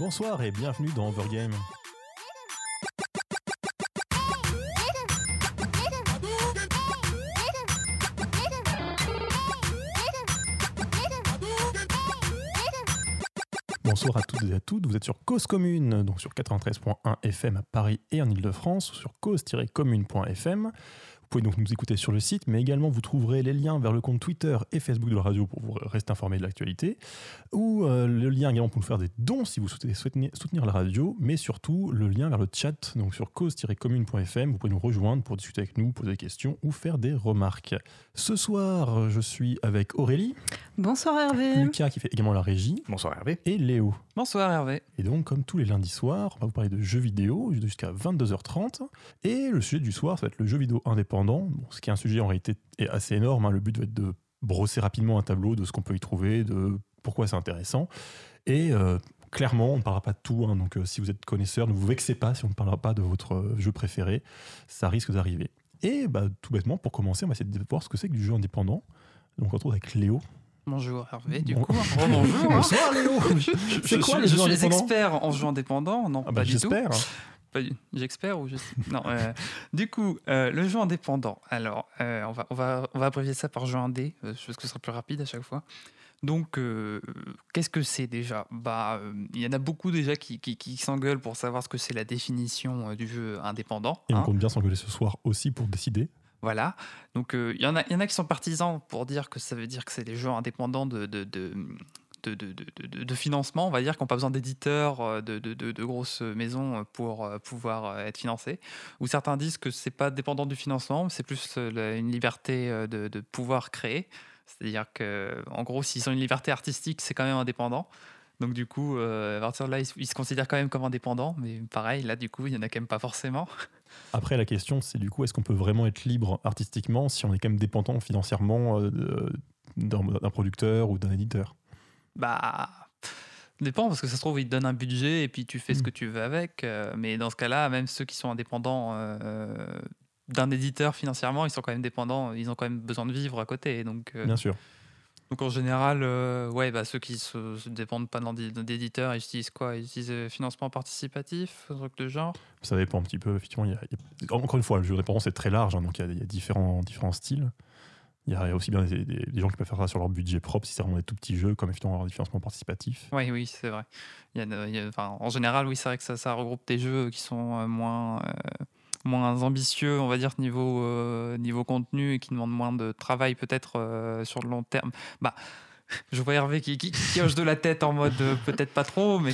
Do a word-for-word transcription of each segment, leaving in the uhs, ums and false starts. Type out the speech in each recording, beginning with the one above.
Bonsoir et bienvenue dans Overgame. Bonsoir à toutes et à toutes, vous êtes sur Cause Commune, donc sur quatre-vingt-treize point un F M à Paris et en Ile-de-France, sur cause tiret commune point F M. Vous pouvez donc nous écouter sur le site, mais également vous trouverez les liens vers le compte Twitter et Facebook de la radio pour vous rester informé de l'actualité, ou euh, le lien également pour nous faire des dons si vous souhaitez soutenir, soutenir la radio, mais surtout le lien vers le chat, donc sur cause tiret commune point F M. Vous pouvez nous rejoindre pour discuter avec nous, poser des questions ou faire des remarques. Ce soir, je suis avec Aurélie. Bonsoir Hervé. Lucas qui fait également la régie. Bonsoir Hervé. Et Léo. Bonsoir Hervé. Et donc, comme tous les lundis soirs, on va vous parler de jeux vidéo jusqu'à vingt-deux heures trente. Et le sujet du soir, ça va être le jeu vidéo indépendant. Bon, ce qui est un sujet en réalité est assez énorme, hein. Le but va être de brosser rapidement un tableau de ce qu'on peut y trouver, de pourquoi c'est intéressant. Et euh, clairement, on ne parlera pas de tout. Hein. Donc, euh, si vous êtes connaisseur, ne vous vexez pas si on ne parlera pas de votre jeu préféré. Ça risque d'arriver. Et bah, tout bêtement, pour commencer, on va essayer de voir ce que c'est que du jeu indépendant. Donc, on se retrouve avec Léo. Bonjour Hervé, du bon. coup. Oh, bonjour. Bonsoir Léo. C'est quoi je, les je suis les experts en jeu indépendant. Non, ah bah, pas du tout. Pas du... J'espère ou je... non. Euh, du coup, euh, le jeu indépendant. Alors, euh, on va on va on va abrévier ça par jeu indé, euh, parce que ce sera plus rapide à chaque fois. Donc, euh, qu'est-ce que c'est déjà ? Bah, il euh, y en a beaucoup déjà qui, qui, qui s'engueulent pour savoir ce que c'est la définition euh, du jeu indépendant. Et hein. On compte bien s'engueuler ce soir aussi pour décider. Voilà, donc il euh, y, y en a qui sont partisans pour dire que ça veut dire que c'est des jeux indépendants de, de, de, de, de, de, de financement, on va dire, qui n'ont pas besoin d'éditeurs, de, de, de, de grosses maisons pour pouvoir être financés. Ou certains disent que ce n'est pas dépendant du financement, mais c'est plus la, une liberté de, de pouvoir créer. C'est-à-dire qu'en gros, s'ils ont une liberté artistique, c'est quand même indépendant. Donc du coup, euh, à partir de là, ils, ils se considèrent quand même comme indépendants, mais pareil, là du coup, il n'y en a quand même pas forcément. Après, la question, c'est du coup, est-ce qu'on peut vraiment être libre artistiquement si on est quand même dépendant financièrement euh, d'un, d'un producteur ou d'un éditeur ? Bah, dépend, parce que ça se trouve, ils te donnent un budget et puis tu fais mmh. ce que tu veux avec. Euh, mais dans ce cas-là, même ceux qui sont indépendants euh, d'un éditeur financièrement, ils sont quand même dépendants, ils ont quand même besoin de vivre à côté. Donc, euh, bien sûr. Donc en général, euh, ouais, bah, ceux qui ne dépendent pas d'éditeurs, ils utilisent quoi ? Ils utilisent financement participatif, un truc de genre ? Ça dépend un petit peu, effectivement. Y a, y a... Encore une fois, le jeu indépendant, c'est très large, hein, donc il y, y a différents, différents styles. Il y a aussi bien des, des, des gens qui peuvent faire ça sur leur budget propre, si c'est vraiment des tout petits jeux, comme effectivement avoir des financements participatifs. Oui, oui, c'est vrai. Y a, y a, enfin, en général, oui, c'est vrai que ça, ça regroupe des jeux qui sont moins... Euh... moins ambitieux, on va dire, niveau, euh, niveau contenu et qui demandent moins de travail peut-être euh, sur le long terme. Bah, je vois Hervé qui, qui, qui hoche de la tête en mode euh, peut-être pas trop, mais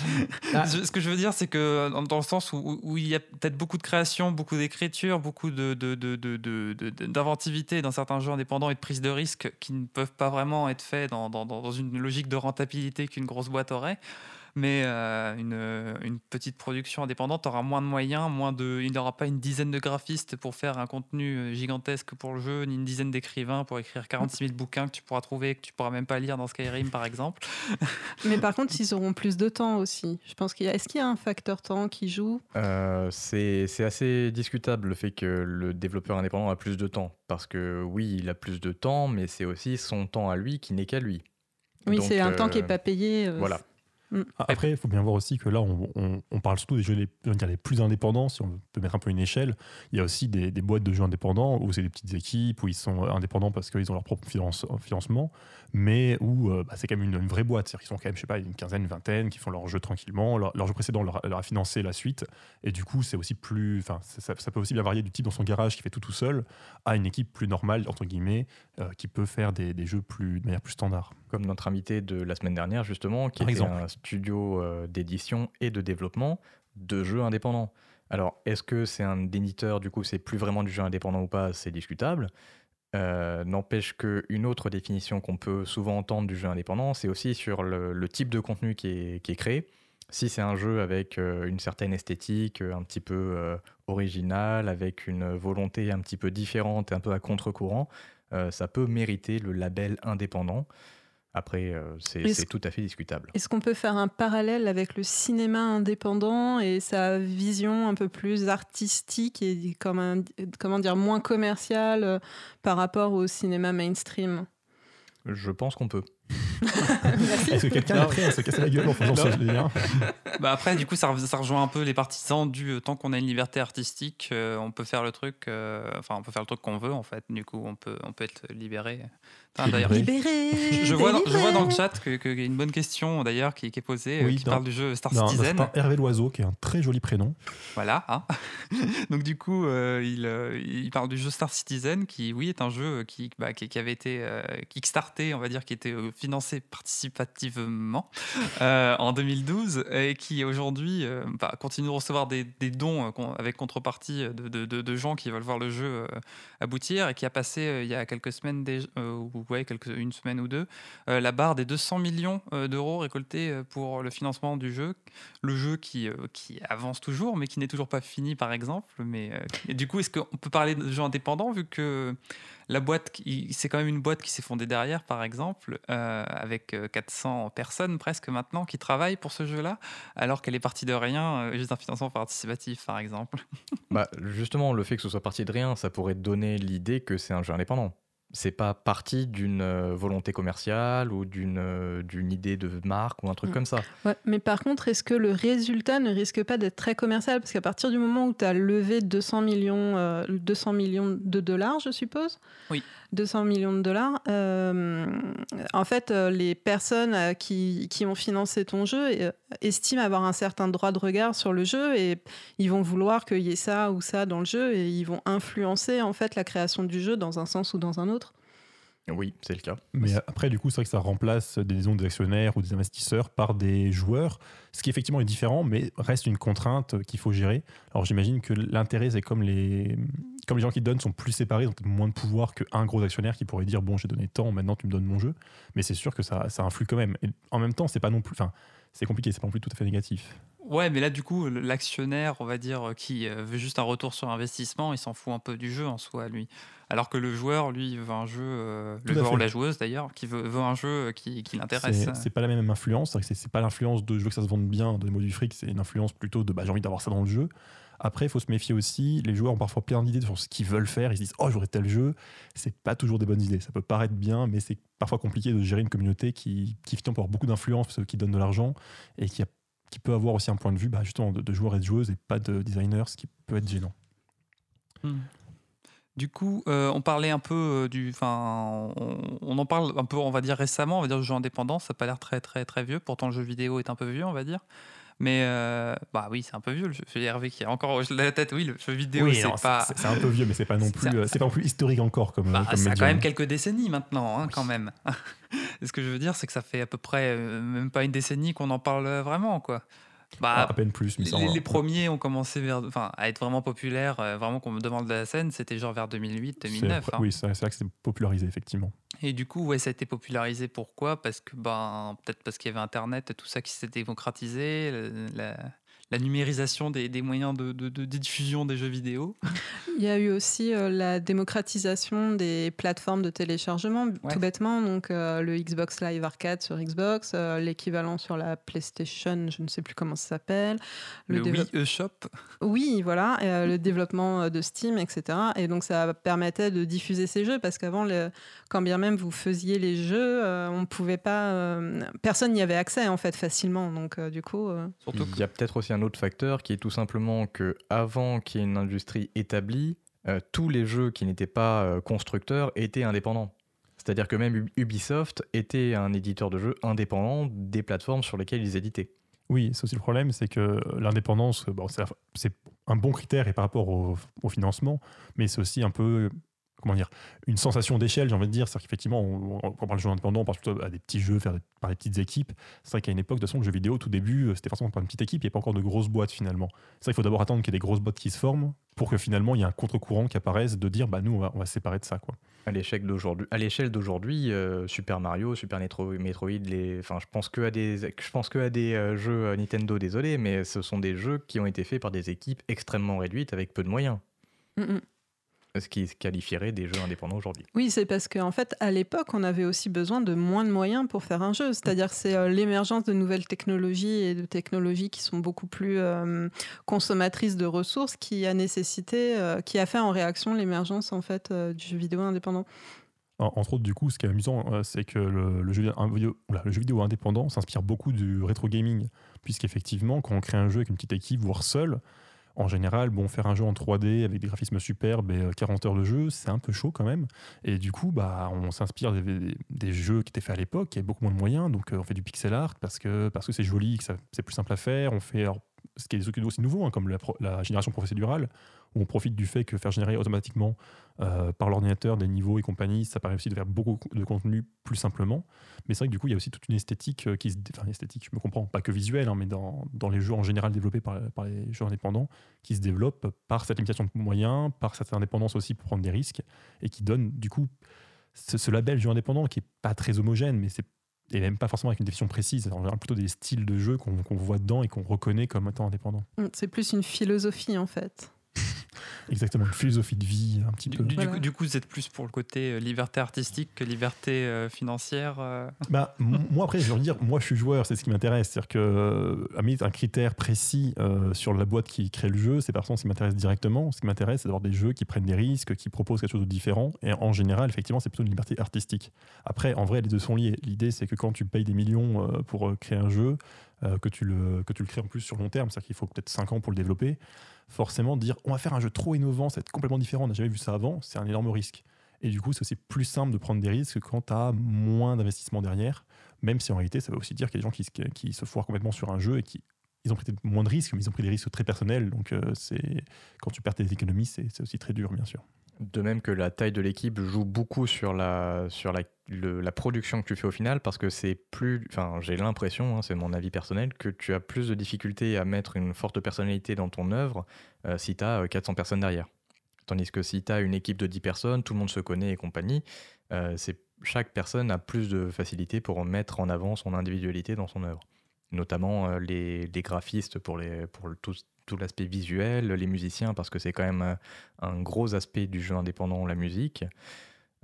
ah. ce que je veux dire, c'est que dans le sens où, où il y a peut-être beaucoup de création, beaucoup d'écriture, beaucoup de, de, de, de, de, de, d'inventivité dans certains jeux indépendants et de prise de risque qui ne peuvent pas vraiment être faits dans, dans, dans une logique de rentabilité qu'une grosse boîte aurait. Mais euh, une, une petite production indépendante aura moins de moyens, moins de, il n'aura pas une dizaine de graphistes pour faire un contenu gigantesque pour le jeu, ni une dizaine d'écrivains pour écrire quarante-six mille bouquins que tu pourras trouver et que tu pourras même pas lire dans Skyrim, par exemple. Mais par contre, ils auront plus de temps aussi. Je pense qu'il y a... Est-ce qu'il y a un facteur temps qui joue ? euh, c'est, c'est assez discutable le fait que le développeur indépendant a plus de temps. Parce que oui, il a plus de temps, mais c'est aussi son temps à lui qui n'est qu'à lui. Oui, donc, c'est un euh, temps qui n'est pas payé. Euh, voilà. Après, il faut bien voir aussi que là, on, on, on parle surtout des jeux les, les plus indépendants, si on peut mettre un peu une échelle. Il y a aussi des, des boîtes de jeux indépendants où c'est des petites équipes, où ils sont indépendants parce qu'ils ont leur propre finance, financement, mais où bah, c'est quand même une, une vraie boîte. C'est-à-dire qu'ils sont quand même, je sais pas, une quinzaine, une vingtaine, qui font leur jeu tranquillement. Leur, leur jeu précédent leur, leur a financé la suite. Et du coup, c'est aussi plus, enfin, ça, ça peut aussi bien varier du type dans son garage qui fait tout tout seul à une équipe plus normale, entre guillemets, euh, qui peut faire des, des jeux plus, de manière plus standard. Comme notre invité de la semaine dernière, justement, qui Par était exemple. un studio euh, d'édition et de développement de jeux indépendants. Alors, est-ce que c'est un éditeur, du coup, c'est plus vraiment du jeu indépendant ou pas ? C'est discutable. Euh, n'empêche qu'une autre définition qu'on peut souvent entendre du jeu indépendant, c'est aussi sur le, le type de contenu qui est, qui est créé. Si c'est un jeu avec euh, une certaine esthétique, un petit peu euh, originale, avec une volonté un petit peu différente et un peu à contre-courant, euh, ça peut mériter le label indépendant. Après, c'est, c'est tout à fait discutable. Est-ce qu'on peut faire un parallèle avec le cinéma indépendant et sa vision un peu plus artistique et comme un, comment dire, moins commerciale par rapport au cinéma mainstream ? Je pense qu'on peut. Est-ce que quelqu'un après à se casser la gueule en faisant ce lien? Bah après, du coup, ça, ça rejoint un peu les partisans du tant qu'on a une liberté artistique, euh, on peut faire le truc, euh, enfin, on peut faire le truc qu'on veut en fait. Du coup, on peut, on peut être libéré. Enfin, d'ailleurs, libéré. Je, je vois, dans, je vois dans le chat que, que y a une bonne question d'ailleurs qui, qui est posée, oui, euh, qui dans, parle du jeu Star dans, Citizen. Dans Hervé Loiseau, qui est un très joli prénom. Voilà. Hein. Donc du coup, euh, il, euh, il parle du jeu Star Citizen, qui, oui, est un jeu qui, bah, qui, qui avait été euh, kickstarté, on va dire, qui était euh, financé participativement euh, en deux mille douze et qui aujourd'hui euh, bah, continue de recevoir des, des dons euh, avec contrepartie de, de, de, de gens qui veulent voir le jeu euh, aboutir, et qui a passé euh, il y a quelques semaines, des, euh, ouais, quelques, une semaine ou deux, euh, la barre des deux cents millions euh, d'euros récoltés euh, pour le financement du jeu. Le jeu qui, euh, qui avance toujours, mais qui n'est toujours pas fini, par exemple. Mais, euh, et du coup, est-ce qu'on peut parler de jeux indépendants, vu que la boîte, c'est quand même une boîte qui s'est fondée derrière, par exemple, euh, avec quatre cents personnes presque maintenant qui travaillent pour ce jeu-là, alors qu'elle est partie de rien, euh, juste un financement participatif, par exemple. Bah, justement, le fait que ce soit parti de rien, ça pourrait donner l'idée que c'est un jeu indépendant. C'est pas parti d'une volonté commerciale ou d'une, d'une idée de marque ou un truc ouais. comme ça. Ouais, mais par contre, est-ce que le résultat ne risque pas d'être très commercial ? Parce qu'à partir du moment où tu as levé deux cents millions, euh, deux cents millions de dollars, je suppose ? Oui. deux cents millions de dollars. Euh, en fait, les personnes qui, qui ont financé ton jeu estiment avoir un certain droit de regard sur le jeu, et ils vont vouloir qu'il y ait ça ou ça dans le jeu, et ils vont influencer en fait la création du jeu dans un sens ou dans un autre. Oui, c'est le cas. Mais après, du coup, c'est vrai que ça remplace des, disons, des actionnaires ou des investisseurs par des joueurs, ce qui effectivement est différent, mais reste une contrainte qu'il faut gérer. Alors j'imagine que l'intérêt, c'est comme les, comme les gens qui donnent sont plus séparés, ont moins de pouvoir qu'un gros actionnaire qui pourrait dire « bon, j'ai donné tant, maintenant tu me donnes mon jeu ». Mais c'est sûr que ça, ça influe quand même. Et en même temps, c'est pas non plus... Enfin, c'est compliqué, c'est pas non plus tout à fait négatif. Ouais, mais là, du coup, l'actionnaire, on va dire, qui veut juste un retour sur investissement, il s'en fout un peu du jeu en soi, lui. Alors que le joueur, lui, veut un jeu, euh, le joueur ou la joueuse d'ailleurs, qui veut, veut un jeu qui, qui l'intéresse. C'est, c'est pas la même influence, c'est, c'est pas l'influence de je veux que ça se vende bien, donnez-moi du fric, c'est une influence plutôt de bah, j'ai envie d'avoir ça dans le jeu. Après, il faut se méfier aussi, les joueurs ont parfois plein d'idées sur ce qu'ils veulent faire, ils se disent oh, j'aurais tel jeu, c'est pas toujours des bonnes idées, ça peut paraître bien, mais c'est parfois compliqué de gérer une communauté qui, qui peut avoir beaucoup d'influence, qui donne de l'argent et qui, a, qui peut avoir aussi un point de vue bah, justement de, de joueurs et de joueuses et pas de designers, ce qui peut être gênant. Hmm. Du coup, euh, on parlait un peu euh, du, enfin, on, on en parle un peu, on va dire récemment, on va dire le jeu indépendant, ça n'a pas l'air très très très vieux. Pourtant, le jeu vidéo est un peu vieux, on va dire. Mais euh, bah oui, c'est un peu vieux. Le jeu, Hervé qui a encore la tête. Oui, le jeu vidéo, oui, c'est non, pas. C'est, c'est un peu vieux, mais c'est pas non plus, c'est, euh, c'est pas non plus historique encore comme. Bah, comme ça a quand même quelques décennies maintenant, hein, oui. Quand même. Ce que je veux dire, c'est que ça fait à peu près euh, même pas une décennie qu'on en parle vraiment, quoi. Bah, à peine plus, mais les, les premiers ont commencé vers, enfin, à être vraiment populaires, euh, vraiment qu'on me demande de la scène, c'était genre vers deux mille huit deux mille neuf. C'est, hein. Oui, c'est, c'est vrai que c'est popularisé, effectivement. Et du coup, ouais, ça a été popularisé pourquoi ? Parce que, ben, peut-être parce qu'il y avait Internet, tout ça qui s'est démocratisé, la, la, la numérisation des, des moyens de, de, de, de diffusion des jeux vidéo. Il y a eu aussi euh, la démocratisation des plateformes de téléchargement, ouais. Tout bêtement. Donc, euh, le Xbox Live Arcade sur Xbox, euh, l'équivalent sur la PlayStation, je ne sais plus comment ça s'appelle. Le, le développe... Wii eShop. Oui, voilà, et, euh, le développement de Steam, et cetera. Et donc, ça permettait de diffuser ces jeux, parce qu'avant, le... quand bien même vous faisiez les jeux, euh, on ne pouvait pas... Euh... Personne n'y avait accès, en fait, facilement. Donc, euh, du coup... Euh... Surtout que... Il y a peut-être aussi un autre facteur, qui est tout simplement qu'avant qu'il y ait une industrie établie, Euh, tous les jeux qui n'étaient pas euh, constructeurs étaient indépendants. C'est-à-dire que même Ubisoft était un éditeur de jeux indépendant des plateformes sur lesquelles ils éditaient. Oui, c'est aussi le problème, c'est que l'indépendance, bon, c'est, la, c'est un bon critère et par rapport au, au financement, mais c'est aussi un peu... Comment dire, une sensation d'échelle, j'ai envie de dire. C'est-à-dire qu'effectivement, on, on, on parle de jeux indépendants, on parle plutôt à des petits jeux, faire des, par des petites équipes. C'est vrai qu'à une époque, de toute façon, le jeu vidéo, au tout début, c'était forcément par une petite équipe, il n'y a pas encore de grosses boîtes finalement. C'est vrai qu'il faut d'abord attendre qu'il y ait des grosses boîtes qui se forment pour que finalement, il y ait un contre-courant qui apparaisse de dire, bah nous, on va, on va se séparer de ça, quoi. À l'échelle d'aujourd'hui, à l'échelle d'aujourd'hui euh, Super Mario, Super Netro- Metroid, les... enfin, je pense que à des, je pense que à des euh, jeux Nintendo, désolé, mais ce sont des jeux qui ont été faits par des équipes extrêmement réduites avec peu de moyens. Mm-mm. Ce qui qualifierait des jeux indépendants aujourd'hui. Oui, c'est parce qu'en fait, à l'époque, on avait aussi besoin de moins de moyens pour faire un jeu. C'est-à-dire que c'est euh, l'émergence de nouvelles technologies et de technologies qui sont beaucoup plus euh, consommatrices de ressources qui a nécessité, euh, qui a fait en réaction l'émergence en fait, euh, du jeu vidéo indépendant. Entre autres, du coup, ce qui est amusant, c'est que le, le, jeu, un vidéo, oula, le jeu vidéo indépendant s'inspire beaucoup du rétro gaming, puisqu'effectivement, quand on crée un jeu avec une petite équipe, voire seul, en général, bon, faire un jeu en trois D avec des graphismes superbes et quarante heures de jeu, c'est un peu chaud quand même. Et du coup, bah, on s'inspire des, des, des jeux qui étaient faits à l'époque, qui avaient beaucoup moins de moyens, donc on fait du pixel art parce que, parce que c'est joli, que ça, c'est plus simple à faire, on fait... Alors, ce qui est aussi nouveau, hein, comme la, pro- la génération procédurale, où on profite du fait que faire générer automatiquement euh, par l'ordinateur des niveaux et compagnie, ça permet aussi de faire beaucoup de contenu plus simplement. Mais c'est vrai que du coup, il y a aussi toute une esthétique, qui se, enfin une esthétique, je me comprends, pas que visuelle, hein, mais dans, dans les jeux en général développés par, par les jeux indépendants, qui se développent par cette limitation de moyens, par cette indépendance aussi pour prendre des risques, et qui donne du coup ce, ce label jeu indépendant qui n'est pas très homogène, mais c'est et même pas forcément avec une définition précise, en général plutôt des styles de jeu qu'on, qu'on voit dedans et qu'on reconnaît comme étant indépendant. C'est plus une philosophie en fait. Exactement, une philosophie de vie un petit du, peu. Du, voilà. coup, du coup, vous êtes plus pour le côté euh, liberté artistique que liberté euh, financière euh... Bah, m- Moi après, je veux dire, moi je suis joueur, c'est ce qui m'intéresse. C'est-à-dire que euh, un critère précis euh, sur la boîte qui crée le jeu, c'est par exemple ce qui m'intéresse directement. Ce qui m'intéresse, c'est d'avoir des jeux qui prennent des risques, qui proposent quelque chose de différent. Et en général, effectivement, c'est plutôt une liberté artistique. Après, en vrai, les deux sont liés. L'idée, c'est que quand tu payes des millions euh, pour euh, créer un jeu, euh, que, tu le, que tu le crées en plus sur long terme, c'est-à-dire qu'il faut peut-être cinq ans pour le développer, forcément dire on va faire un jeu trop innovant, ça va être complètement différent, on n'a jamais vu ça avant, c'est un énorme risque. Et du coup, c'est aussi plus simple de prendre des risques quand tu as moins d'investissement derrière, même si en réalité, ça veut aussi dire qu'il y a des gens qui, qui se foirent complètement sur un jeu et qui ils ont pris moins de risques, mais ils ont pris des risques très personnels. Donc, euh, c'est, quand tu perds tes économies, c'est, c'est aussi très dur, bien sûr. De même que la taille de l'équipe joue beaucoup sur la, sur la, le, la production que tu fais au final, parce que c'est plus, enfin, j'ai l'impression, hein, c'est mon avis personnel, que tu as plus de difficultés à mettre une forte personnalité dans ton œuvre euh, si tu as quatre cents personnes derrière. Tandis que si tu as une équipe de dix personnes, tout le monde se connaît et compagnie, euh, c'est, chaque personne a plus de facilité pour mettre en avant son individualité dans son œuvre. Notamment euh, les, les graphistes pour, les, pour le, tout, tout l'aspect visuel, les musiciens, parce que c'est quand même un gros aspect du jeu indépendant, la musique.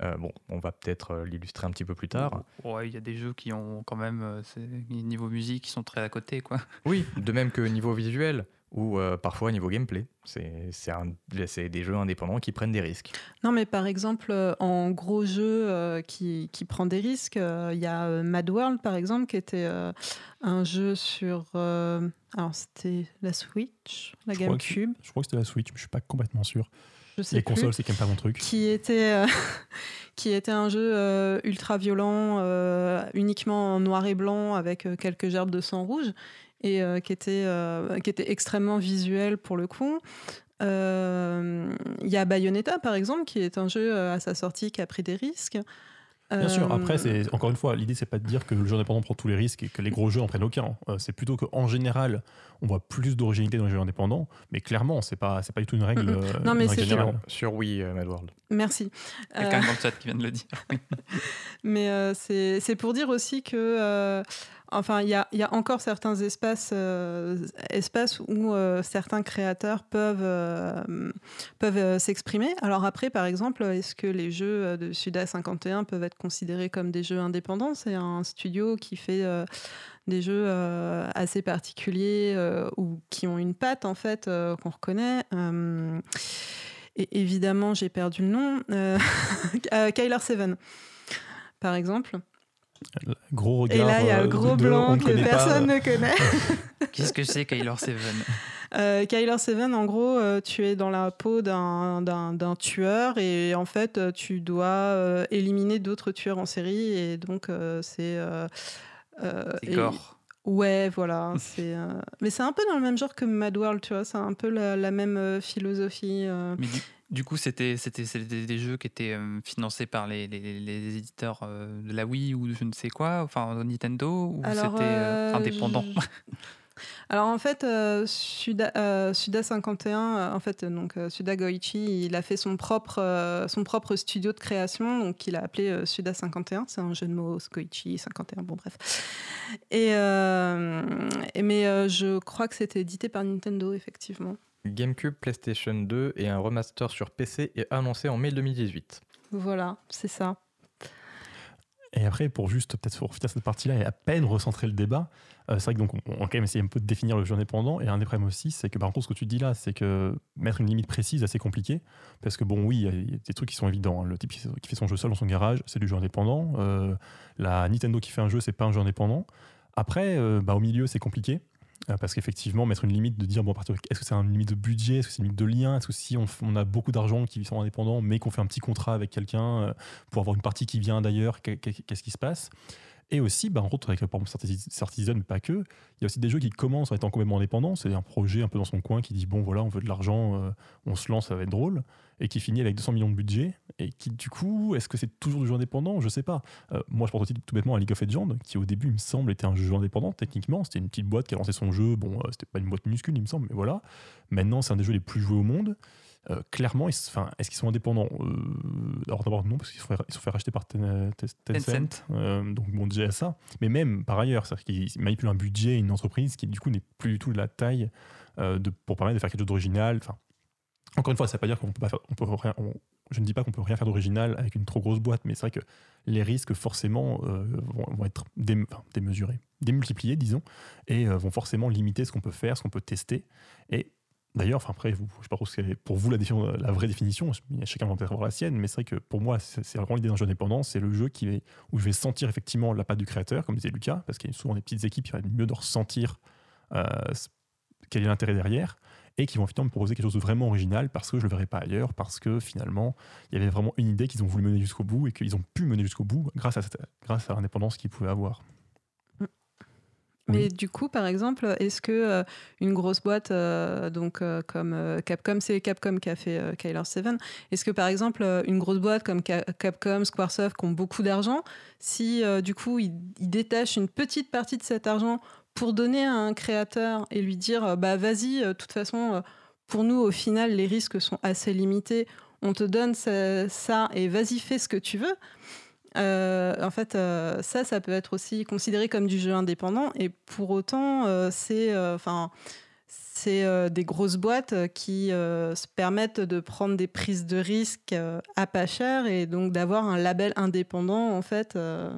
Euh, bon, on va peut-être l'illustrer un petit peu plus tard. Ouais, il y a des jeux qui ont quand même, c'est, niveau musique, qui sont très à côté, quoi. Oui, de même que niveau visuel, ou euh, parfois niveau gameplay. C'est, c'est, un, c'est des jeux indépendants qui prennent des risques. Non, mais par exemple, en gros jeu euh, qui, qui prend des risques, il euh, y a MadWorld, par exemple, qui était euh, un jeu sur... Euh, alors, c'était la Switch, la GameCube. Je crois que c'était la Switch, mais je ne suis pas complètement sûr. Je sais Les consoles, plus, c'est quand même pas mon truc. Qui était, euh, qui était un jeu euh, ultra violent, euh, uniquement en noir et blanc, avec euh, quelques gerbes de sang rouge, et euh, qui, était, euh, qui était extrêmement visuel pour le coup. Il euh, y a Bayonetta, par exemple, qui est un jeu euh, à sa sortie qui a pris des risques. Bien sûr, après, c'est, encore une fois, l'idée, c'est pas de dire que le jeu indépendant prend tous les risques et que les gros jeux en prennent aucun. C'est plutôt qu'en général, on voit plus d'originalité dans les jeux indépendants, mais clairement, c'est pas, c'est pas du tout une règle. Mm-hmm. Non, mais c'est sûr. Sur oui, uh, MadWorld. Merci. Il y a quelqu'un dans le chat qui vient de le dire. Mais euh, c'est, c'est pour dire aussi que. Euh, Enfin, il y a, y a encore certains espaces, euh, espaces où euh, certains créateurs peuvent, euh, peuvent euh, s'exprimer. Alors après, par exemple, est-ce que les jeux de Suda cinquante et un peuvent être considérés comme des jeux indépendants ? C'est un studio qui fait euh, des jeux euh, assez particuliers euh, ou qui ont une patte, en fait, euh, qu'on reconnaît. Euh, et évidemment, j'ai perdu le nom. Euh, Killer sept, par exemple. Gros regard, et là, il y a le gros de, blanc que personne pas. ne connaît. Qu'est-ce que c'est, Killer sept ? euh, Killer sept, en gros, tu es dans la peau d'un, d'un, d'un tueur et en fait, tu dois éliminer d'autres tueurs en série. Et donc, euh, c'est... Euh, c'est gore. Et, ouais, voilà. c'est, euh, mais c'est un peu dans le même genre que MadWorld, tu vois. C'est un peu la, la même philosophie. Euh. Mais du, du coup, c'était, c'était, c'était des jeux qui étaient euh, financés par les, les, les éditeurs euh, de la Wii ou je ne sais quoi, enfin Nintendo, ou alors, c'était euh, euh, indépendant je... Alors en fait, euh, Suda, euh, Suda cinquante et un, euh, en fait, donc, euh, Suda Goichi, il a fait son propre, euh, son propre studio de création, donc il a appelé euh, Suda cinquante et un, c'est un jeu de mots, Goichi cinquante et un, bon bref. Et, euh, et, mais euh, je crois que c'était édité par Nintendo, effectivement. GameCube, PlayStation deux et un remaster sur P C est annoncé en mai deux mille dix-huit. Voilà, c'est ça. Et Et après, pour juste peut-être finir cette partie-là et à peine recentrer le débat, euh, c'est vrai que donc on, on a quand même essayé un peu de définir le jeu indépendant. Et un des problèmes aussi, c'est que par contre, ce que tu dis là, c'est que mettre une limite précise est assez compliqué. Parce que bon, oui, il y a des trucs qui sont évidents. Le type qui, qui fait son jeu seul dans son garage, c'est du jeu indépendant. Euh, la Nintendo qui fait un jeu, c'est pas un jeu indépendant. Après, euh, bah, au milieu, c'est compliqué. Parce qu'effectivement, mettre une limite de dire, bon, est-ce que c'est une limite de budget, est-ce que c'est une limite de lien, est-ce que si on, on a beaucoup d'argent qui sont indépendants, mais qu'on fait un petit contrat avec quelqu'un pour avoir une partie qui vient d'ailleurs, qu'est-ce qui se passe? Et aussi, bah, en gros, avec par exemple, Star Citizen, mais pas que, il y a aussi des jeux qui commencent en étant complètement indépendants, c'est un projet un peu dans son coin qui dit, bon, voilà, on veut de l'argent, euh, on se lance, ça va être drôle, et qui finit avec deux cents millions de budget, et qui, du coup, est-ce que c'est toujours du jeu indépendant? Je sais pas. Euh, moi, je pense aussi tout bêtement à League of Legends, qui au début, il me semble, était un jeu indépendant, techniquement, c'était une petite boîte qui a lancé son jeu, bon, euh, c'était pas une boîte minuscule, il me semble, mais voilà. Maintenant, c'est un des jeux les plus joués au monde. Euh, clairement, ils, est-ce qu'ils sont indépendants? euh, Alors d'abord non, parce qu'ils se font, font racheter par ten, ten, ten Tencent. Euh, donc bon, déjà ça. Mais même par ailleurs, c'est-à-dire qu'ils manipulent un budget, une entreprise qui du coup n'est plus du tout de la taille euh, de, pour permettre de faire quelque chose d'original. Enfin, encore une fois, ça ne veut pas dire qu'on peut pas faire, on peut rien, on, je ne dis pas qu'on peut rien faire d'original avec une trop grosse boîte, mais c'est vrai que les risques forcément euh, vont, vont être dé, enfin, démesurés, démultipliés, disons, et euh, vont forcément limiter ce qu'on peut faire, ce qu'on peut tester. Et d'ailleurs, enfin après, vous, je ne sais pas trop ce qu'est pour vous la, la vraie définition, chacun va peut-être avoir la sienne, mais c'est vrai que pour moi, c'est, c'est vraiment l'idée d'un jeu indépendant, c'est le jeu qui est, où je vais sentir effectivement la patte du créateur, comme disait Lucas, parce qu'il y a souvent des petites équipes qui vont mieux de ressentir euh, quel est l'intérêt derrière, et qui vont finalement me proposer quelque chose de vraiment original parce que je ne le verrai pas ailleurs, parce que finalement, il y avait vraiment une idée qu'ils ont voulu mener jusqu'au bout et qu'ils ont pu mener jusqu'au bout grâce à, cette, grâce à l'indépendance qu'ils pouvaient avoir. Mais oui. Du coup, par exemple, est-ce que euh, une grosse boîte euh, donc euh, comme euh, Capcom, c'est Capcom qui a fait euh, Killer sept, est-ce que par exemple euh, une grosse boîte comme Ca- Capcom, Squaresoft qui ont beaucoup d'argent, si euh, du coup ils, ils détachent une petite partie de cet argent pour donner à un créateur et lui dire euh, bah vas-y, de euh, toute façon euh, pour nous au final les risques sont assez limités, on te donne ça, ça et vas-y fais ce que tu veux. Euh, en fait, euh, ça, ça peut être aussi considéré comme du jeu indépendant, et pour autant, euh, c'est, euh, c'est euh, des grosses boîtes qui euh, se permettent de prendre des prises de risques euh, à pas cher, et donc d'avoir un label indépendant, en fait. Euh...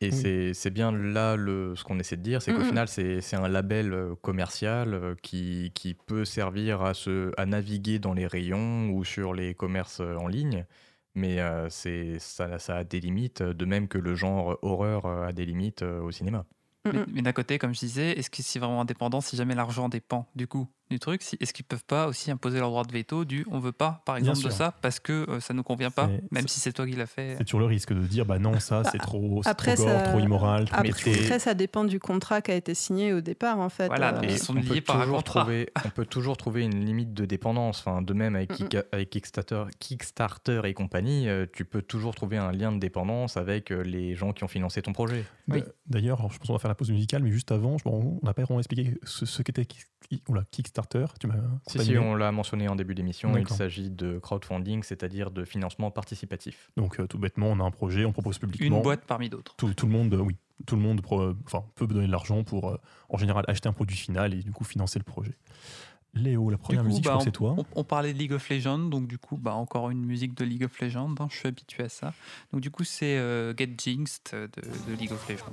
Et oui. c'est, c'est bien là le, ce qu'on essaie de dire, c'est qu'au mmh. final, c'est, c'est un label commercial qui, qui peut servir à, se, à naviguer dans les rayons ou sur les commerces en ligne. Mais euh, c'est, ça, ça a des limites, de même que le genre horreur a des limites euh, au cinéma. Mais, mais d'un côté, comme je disais, est-ce que c'est vraiment indépendant si jamais l'argent dépend du coup du truc, si, est-ce qu'ils peuvent pas aussi imposer leur droit de veto du on veut pas par exemple de ça parce que euh, ça nous convient pas, c'est, même c'est, si c'est toi qui l'as fait. C'est toujours le risque de dire bah non ça bah, c'est trop, c'est après, trop gore, ça, trop immoral. Trop après, mété. Après ça dépend du contrat qui a été signé au départ en fait. Voilà, euh, et ils sont on liés par un contrat. Trouver, on peut toujours trouver une limite de dépendance. Enfin, de même avec, mm-hmm. avec Kickstarter, Kickstarter et compagnie, euh, tu peux toujours trouver un lien de dépendance avec euh, les gens qui ont financé ton projet. Oui. Euh, d'ailleurs, alors, je pense qu'on va faire la pause musicale, mais juste avant, je, bon, on n'a pas vraiment expliqué ce, ce qu'était Kickstarter. Tu m'as si, si, on l'a mentionné en début d'émission. D'accord. Il s'agit de crowdfunding, c'est-à-dire de financement participatif. Donc, euh, tout bêtement, on a un projet, on propose publiquement. Une boîte parmi d'autres. Tout, tout le monde, euh, oui, tout le monde pro, euh, enfin, peut donner de l'argent pour, euh, en général, acheter un produit final et du coup financer le projet. Léo, la première coup, musique, bah, je crois on, que c'est toi. On, on parlait de League of Legends, donc du coup, bah, encore une musique de League of Legends, hein, je suis habitué à ça. Donc du coup, c'est euh, Get Jinxed de, de League of Legends.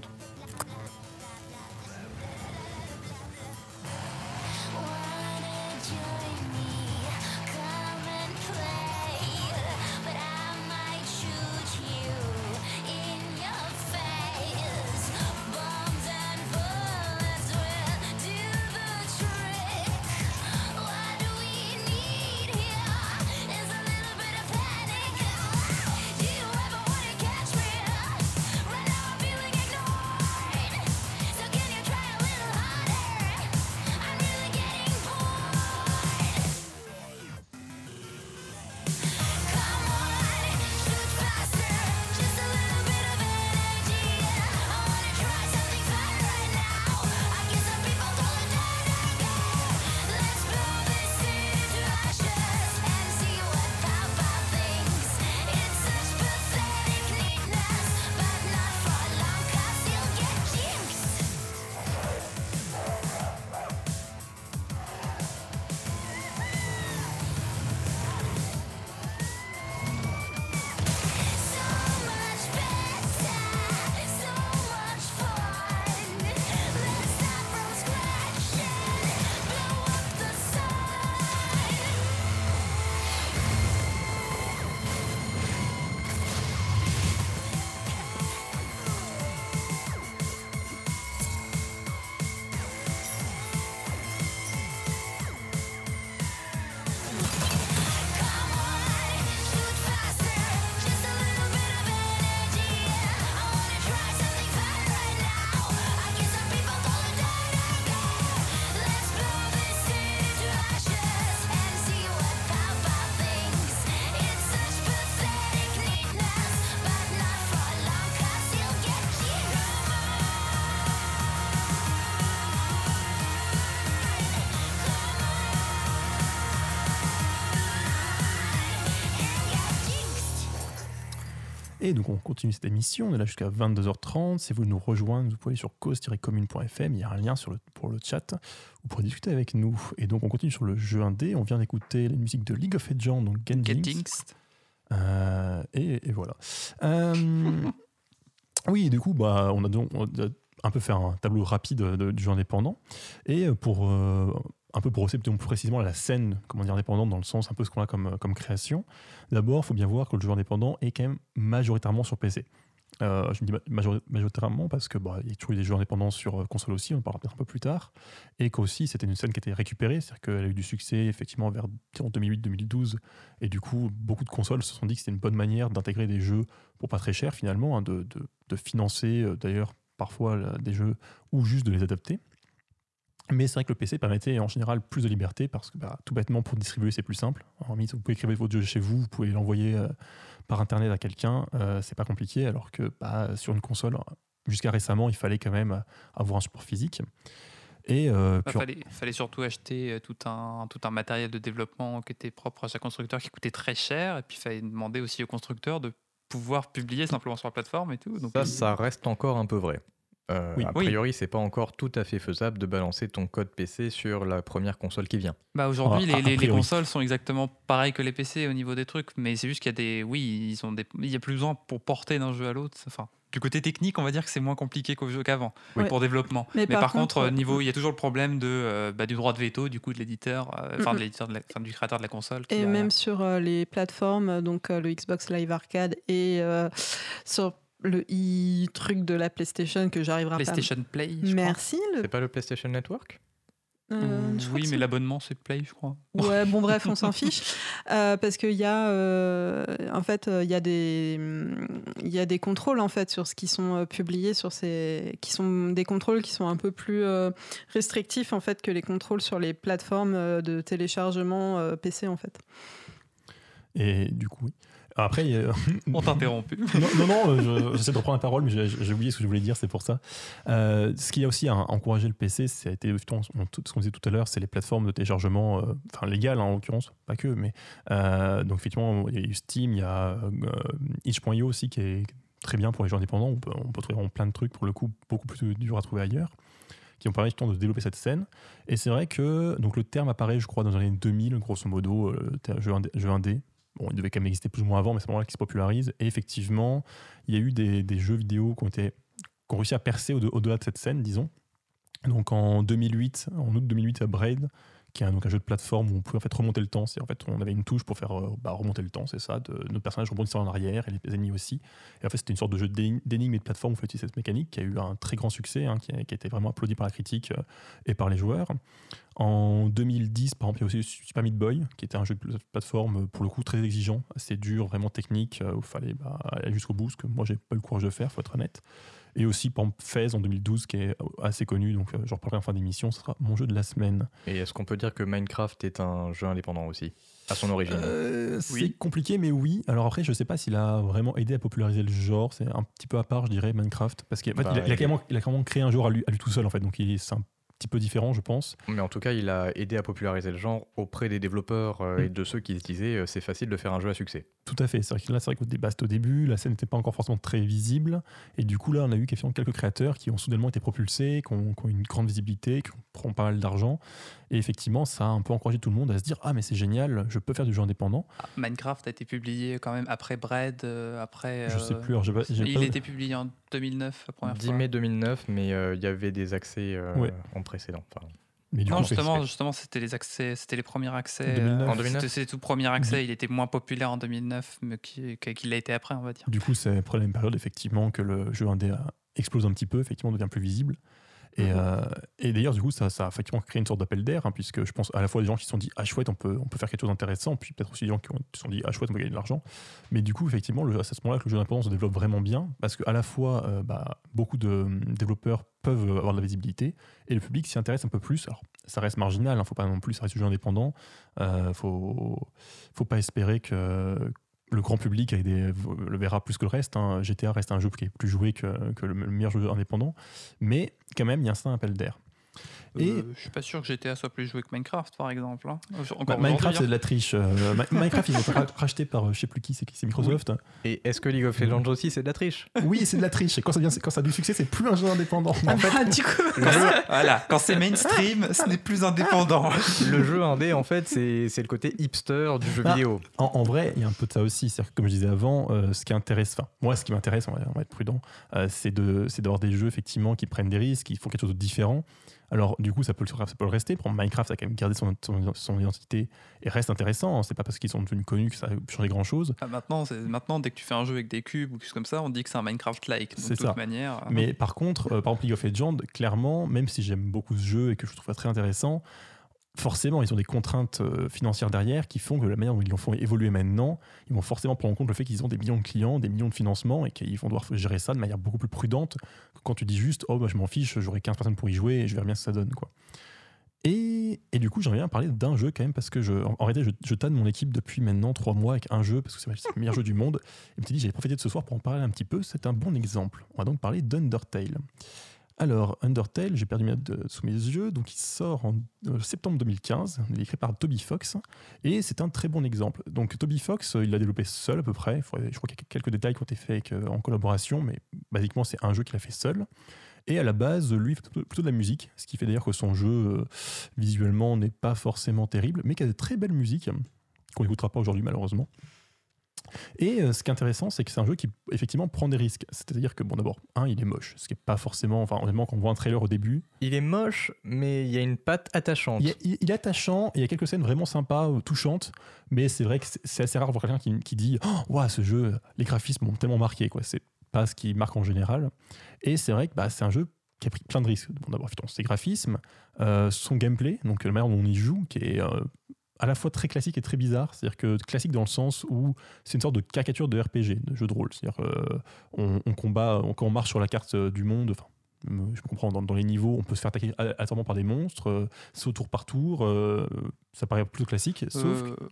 Et donc on continue cette émission, on est là jusqu'à vingt-deux heures trente. Si vous voulez nous rejoindre, vous pouvez aller sur cause tiret commune point f m, il y a un lien sur le, pour le chat, vous pourrez discuter avec nous. Et donc on continue sur le jeu indé, on vient d'écouter la musique de League of Legends, donc Gendings. Euh, et, et voilà. Euh, oui, du coup, bah, on a donc on a un peu fait un tableau rapide de, du jeu indépendant. Et pour... Euh, un peu pour aussi plus précisément la scène, comment dire, indépendante, dans le sens un peu ce qu'on a comme, comme création. D'abord, il faut bien voir que le jeu indépendant est quand même majoritairement sur P C. Euh, je me dis majori- majoritairement parce qu'il bah, y a toujours eu des jeux indépendants sur console aussi, on en parlera peut-être un peu plus tard, et qu'aussi c'était une scène qui était récupérée, c'est-à-dire qu'elle a eu du succès effectivement vers deux mille huit deux mille douze, et du coup beaucoup de consoles se sont dit que c'était une bonne manière d'intégrer des jeux pour pas très cher finalement, hein, de, de, de financer d'ailleurs parfois là, des jeux ou juste de les adapter. Mais c'est vrai que le P C permettait en général plus de liberté parce que bah, tout bêtement pour distribuer c'est plus simple. Alors, vous pouvez créer votre jeu chez vous, vous pouvez l'envoyer euh, par internet à quelqu'un, euh, c'est pas compliqué, alors que bah, sur une console, jusqu'à récemment, il fallait quand même avoir un support physique. Il euh, bah, fallait, fallait surtout acheter tout un, tout un matériel de développement qui était propre à chaque constructeur qui coûtait très cher, et puis il fallait demander aussi aux constructeurs de pouvoir publier simplement sur la plateforme et tout. Donc, ça, ça reste encore un peu vrai. Euh, oui. A priori, oui. C'est pas encore tout à fait faisable de balancer ton code P C sur la première console qui vient. Bah aujourd'hui, ah, les, les, les consoles sont exactement pareilles que les P C au niveau des trucs, mais c'est juste qu'il y a des, oui, ils ont des, il y a plus besoin pour porter d'un jeu à l'autre. Enfin, du côté technique, on va dire que c'est moins compliqué qu'au jeu qu'avant, oui. Pour développement. Mais, mais par, par contre, contre euh, niveau, il y a toujours le problème de, euh, bah, du droit de veto du coup de l'éditeur, euh, enfin de l'éditeur, de la, enfin, du créateur de la console. Et a... même sur euh, les plateformes, donc euh, le Xbox Live Arcade et euh, sur le i truc de la PlayStation que j'arriverai pas. PlayStation Play. Je Merci. Crois. Le... C'est pas le PlayStation Network ? Euh, mmh, oui, mais c'est... l'abonnement c'est Play, je crois. Ouais, bon bref, on s'en fiche euh, parce qu'il y a, euh, en fait, il euh, y a des, il y a des contrôles en fait sur ce qui sont euh, publiés sur ces, qui sont des contrôles qui sont un peu plus euh, restrictifs en fait que les contrôles sur les plateformes euh, de téléchargement euh, P C en fait. Et du coup, oui. Après, euh... on t'interrompt. Non, non, non je, j'essaie de reprendre la parole, mais j'ai, j'ai oublié ce que je voulais dire, c'est pour ça. Euh, ce qu'il y a aussi à encourager le P C, ça a été ce qu'on disait tout à l'heure, c'est les plateformes de téléchargement, euh, enfin légales hein, en l'occurrence, pas que, mais euh, donc effectivement, il y a eu Steam, il y a euh, Itch point i o aussi qui est très bien pour les gens indépendants, on peut, on peut trouver plein de trucs pour le coup beaucoup plus dur à trouver ailleurs, qui ont permis de développer cette scène. Et c'est vrai que donc le terme apparaît, je crois, dans les années deux mille, grosso modo, euh, jeu indé. Jeu indé. Bon, il devait quand même exister plus ou moins avant, mais c'est à ce moment-là qu'il se popularise. Et effectivement, il y a eu des, des jeux vidéo qui ont, été, qui ont réussi à percer au de, au-delà de cette scène, disons. Donc en deux mille huit, en août deux mille huit, à Braid, qui est donc un jeu de plateforme où on pouvait en fait remonter le temps. C'est en fait, on avait une touche pour faire bah, remonter le temps, c'est ça. De, notre personnage rebondissait en arrière et les ennemis aussi. Et en fait, c'était une sorte de jeu d'énigmes et de plateforme où il faut utiliser cette mécanique qui a eu un très grand succès, hein, qui, a, qui a été vraiment applaudi par la critique et par les joueurs. En deux mille dix, par exemple, il y a aussi Super Meat Boy, qui était un jeu de plateforme pour le coup très exigeant, assez dur, vraiment technique, où il fallait bah, aller jusqu'au bout, ce que moi j'ai pas eu le courage de faire, faut être honnête. Et aussi, par exemple, Fez en deux mille douze, qui est assez connu, donc je reparlerai en fin d'émission, ce sera mon jeu de la semaine. Et est-ce qu'on peut dire que Minecraft est un jeu indépendant aussi, à son origine ? euh, C'est oui. compliqué, mais oui. Alors après, je sais pas s'il a vraiment aidé à populariser le genre, c'est un petit peu à part, je dirais, Minecraft, parce qu'il en fait, bah, il a, il a carrément, il a carrément créé un genre à lui, à lui tout seul, en fait, donc il est simple. Petit peu différent, je pense. Mais en tout cas, il a aidé à populariser le genre auprès des développeurs euh, mmh. et de ceux qui se disaient euh, c'est facile de faire un jeu à succès. Tout à fait. C'est vrai que là, c'est vrai qu'au débat, c'était au début, la scène n'était pas encore forcément très visible. Et du coup, là, on a eu quelques créateurs qui ont soudainement été propulsés, qui ont, qui ont une grande visibilité, qui prennent pas mal d'argent. Et effectivement, ça a un peu encouragé tout le monde à se dire ah, mais c'est génial, je peux faire du jeu indépendant. Ah, Minecraft a été publié quand même après Braid, euh, après. Euh, je sais plus. Alors, j'ai pas, j'ai il a été publié en deux mille neuf, la première fois. dix mai deux mille neuf, mais il euh, y avait des accès euh, ouais. en précédent. Pardon. Mais du non, coup, justement, justement, c'était les accès, c'était les premiers accès. deux mille neuf. Euh, en deux mille neuf, c'était, c'était tout premier accès. Il était moins populaire en deux mille neuf, mais qu'il, qu'il l'a été après, on va dire. Du coup, c'est après la même période, effectivement, que le jeu indé explose un petit peu, effectivement, devient plus visible. Et, euh, et d'ailleurs, du coup, ça, ça a effectivement créé une sorte d'appel d'air, hein, puisque je pense à la fois des gens qui se sont dit ah chouette, on peut, on peut faire quelque chose d'intéressant, puis peut-être aussi des gens qui se sont dit ah chouette, on peut gagner de l'argent. Mais du coup, effectivement, le, à ce moment-là, que le jeu indépendant se développe vraiment bien, parce qu'à la fois, euh, bah, beaucoup de développeurs peuvent avoir de la visibilité et le public s'y intéresse un peu plus. Alors, ça reste marginal, il hein, ne faut pas non plus, ça reste du jeu indépendant. Il euh, ne faut, faut pas espérer que le grand public avec des, le verra plus que le reste. Hein. G T A reste un jeu qui est plus joué que, que le meilleur jeu indépendant. Mais quand même, il y a un certain appel d'air. Et euh, je suis pas sûr que G T A soit plus joué que Minecraft, par exemple. Hein. Encore Minecraft, c'est de la triche. Euh, Minecraft, ils ont ra- racheté par je sais plus qui, c'est, c'est Microsoft. Oui. Et est-ce que League of Legends aussi, c'est de la triche ? Oui, c'est de la triche. Et quand ça, vient, quand ça a du succès, c'est plus un jeu indépendant. En fait, ah, du coup, le jeu, voilà, quand c'est mainstream, ce n'est plus indépendant. Le jeu indé, en fait, c'est, c'est le côté hipster du jeu ah, vidéo. En, en vrai, il y a un peu de ça aussi. C'est-à-dire que, comme je disais avant, euh, ce qui intéresse, enfin, moi, ce qui m'intéresse, on va, on va être prudent, euh, c'est, de, c'est d'avoir des jeux effectivement qui prennent des risques, qui font quelque chose de différent. Alors, du coup, ça peut, ça peut le rester. Pour Minecraft, ça a quand même gardé son, son, son identité et reste intéressant. C'est pas parce qu'ils sont devenus connus que ça a changé grand-chose. Ah, maintenant, c'est, maintenant, dès que tu fais un jeu avec des cubes ou quelque chose comme ça, on dit que c'est un Minecraft-like. Donc, c'est de toute ça. Manière, mais euh... par contre, euh, par exemple, League of Legends, clairement, même si j'aime beaucoup ce jeu et que je trouve ça très intéressant, forcément, ils ont des contraintes financières derrière qui font que la manière dont ils l'ont fait évoluer maintenant, ils vont forcément prendre en compte le fait qu'ils ont des millions de clients, des millions de financements et qu'ils vont devoir gérer ça de manière beaucoup plus prudente que quand tu dis juste « Oh, bah, je m'en fiche, j'aurai quinze personnes pour y jouer et je verrai bien ce que ça donne. » quoi. Et, et du coup, j'aimerais bien parler d'un jeu quand même parce que, je, en, en réalité, je, je tanne mon équipe depuis maintenant trois mois avec un jeu parce que c'est, c'est le meilleur jeu du monde. Et je me suis dit, j'avais profité de ce soir pour en parler un petit peu. C'est un bon exemple. On va donc parler d'Undertale. Alors, Undertale, j'ai perdu mes notes sous mes yeux, donc il sort en euh, septembre deux mille quinze, il est écrit par Toby Fox, et c'est un très bon exemple. Donc Toby Fox, euh, il l'a développé seul à peu près, faudrait, je crois qu'il y a quelques détails qui ont été faits euh, en collaboration, mais basiquement c'est un jeu qu'il a fait seul, et à la base, lui, il fait plutôt, plutôt de la musique, ce qui fait d'ailleurs que son jeu, euh, visuellement, n'est pas forcément terrible, mais qu'il y a de très belles musiques, qu'on n'écoutera pas aujourd'hui malheureusement. Et ce qui est intéressant, c'est que c'est un jeu qui effectivement prend des risques. C'est-à-dire que, bon, d'abord, un, il est moche, ce qui n'est pas forcément. Enfin, honnêtement, quand on voit un trailer au début. Il est moche, mais il y a une patte attachante. Il, a, il, il est attachant, et il y a quelques scènes vraiment sympas, touchantes, mais c'est vrai que c'est, c'est assez rare de voir quelqu'un qui, qui dit « Waouh, ce jeu, les graphismes m'ont tellement marqué, quoi. » C'est pas ce qui marque en général. Et c'est vrai que bah, c'est un jeu qui a pris plein de risques. Bon, d'abord, ses graphismes, euh, son gameplay, donc la manière dont on y joue, qui est. Euh, à la fois très classique et très bizarre, c'est-à-dire que classique dans le sens où c'est une sorte de caricature de R P G, de jeu de rôle, c'est-à-dire euh, on, on combat, on, quand on marche sur la carte du monde, enfin, je comprends, dans, dans les niveaux, on peut se faire attaquer atonement par des monstres, euh, c'est au tour par tour, euh, ça paraît plutôt classique, sauf euh, que...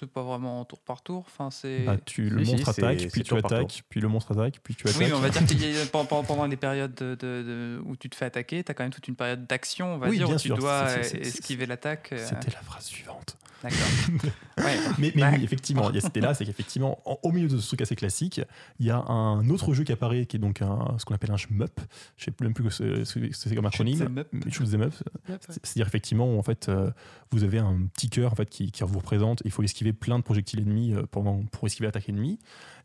C'est pas vraiment en tour par tour, enfin c'est... Bah, tu, le oui, monstre si, attaque, c'est, puis c'est tu attaques, puis le monstre attaque, puis tu attaques... Oui, mais on va dire que pendant, pendant les périodes de, de, de, où tu te fais attaquer, t'as quand même toute une période d'action, on va oui, dire, où tu sûr, dois c'est, c'est, c'est, esquiver c'est, l'attaque... C'était euh... la phrase suivante. D'accord. Ouais. Mais, mais oui, effectivement, il y a cette idée-là, c'est qu'effectivement, en, au milieu de ce truc assez classique, il y a un autre jeu qui apparaît, qui est donc un, ce qu'on appelle un shmup. Je sais même plus que c'est, c'est comme un acronyme. Shoot 'em up. C'est-à-dire effectivement, en fait, euh, vous avez un petit cœur en fait qui, qui vous représente. Il faut esquiver plein de projectiles ennemis pendant pour esquiver l'attaque ennemie.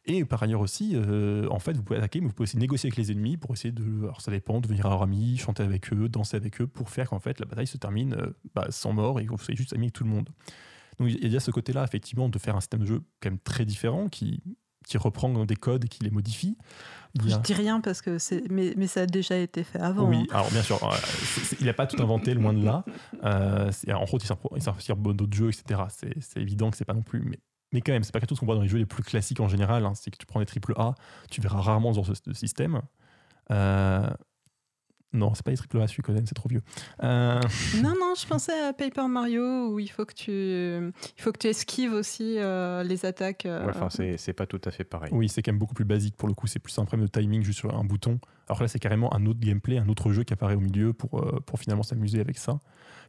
Et par ailleurs aussi, euh, en fait, vous pouvez attaquer, mais vous pouvez aussi négocier avec les ennemis pour essayer de, alors ça dépend, devenir leur ami, chanter avec eux, danser avec eux, pour faire qu'en fait la bataille se termine euh, bah, sans mort et que vous soyez juste amis avec tout le monde. Donc il y a ce côté-là, effectivement, de faire un système de jeu quand même très différent qui, qui reprend des codes et qui les modifie. A... Je dis rien parce que c'est, mais, mais ça a déjà été fait avant. Oui, alors bien sûr, c'est, c'est, il n'a pas tout inventé, loin de là. Euh, en gros, il s'inspire d'autres jeux, et cetera. C'est, c'est évident que c'est pas non plus. Mais, mais quand même, c'est pas quelque chose qu'on voit dans les jeux les plus classiques en général. Hein. C'est que tu prends des triple A, tu verras rarement dans ce, ce système. Euh, Non, c'est pas les triple A, Suikoden, c'est trop vieux. Euh... Non, non, je pensais à Paper Mario où il faut que tu, il faut que tu esquives aussi euh, les attaques. Euh... Ouais, enfin, c'est, c'est pas tout à fait pareil. Oui, c'est quand même beaucoup plus basique pour le coup. C'est plus un problème de timing juste sur un bouton. Alors là, c'est carrément un autre gameplay, un autre jeu qui apparaît au milieu pour, euh, pour finalement s'amuser avec ça.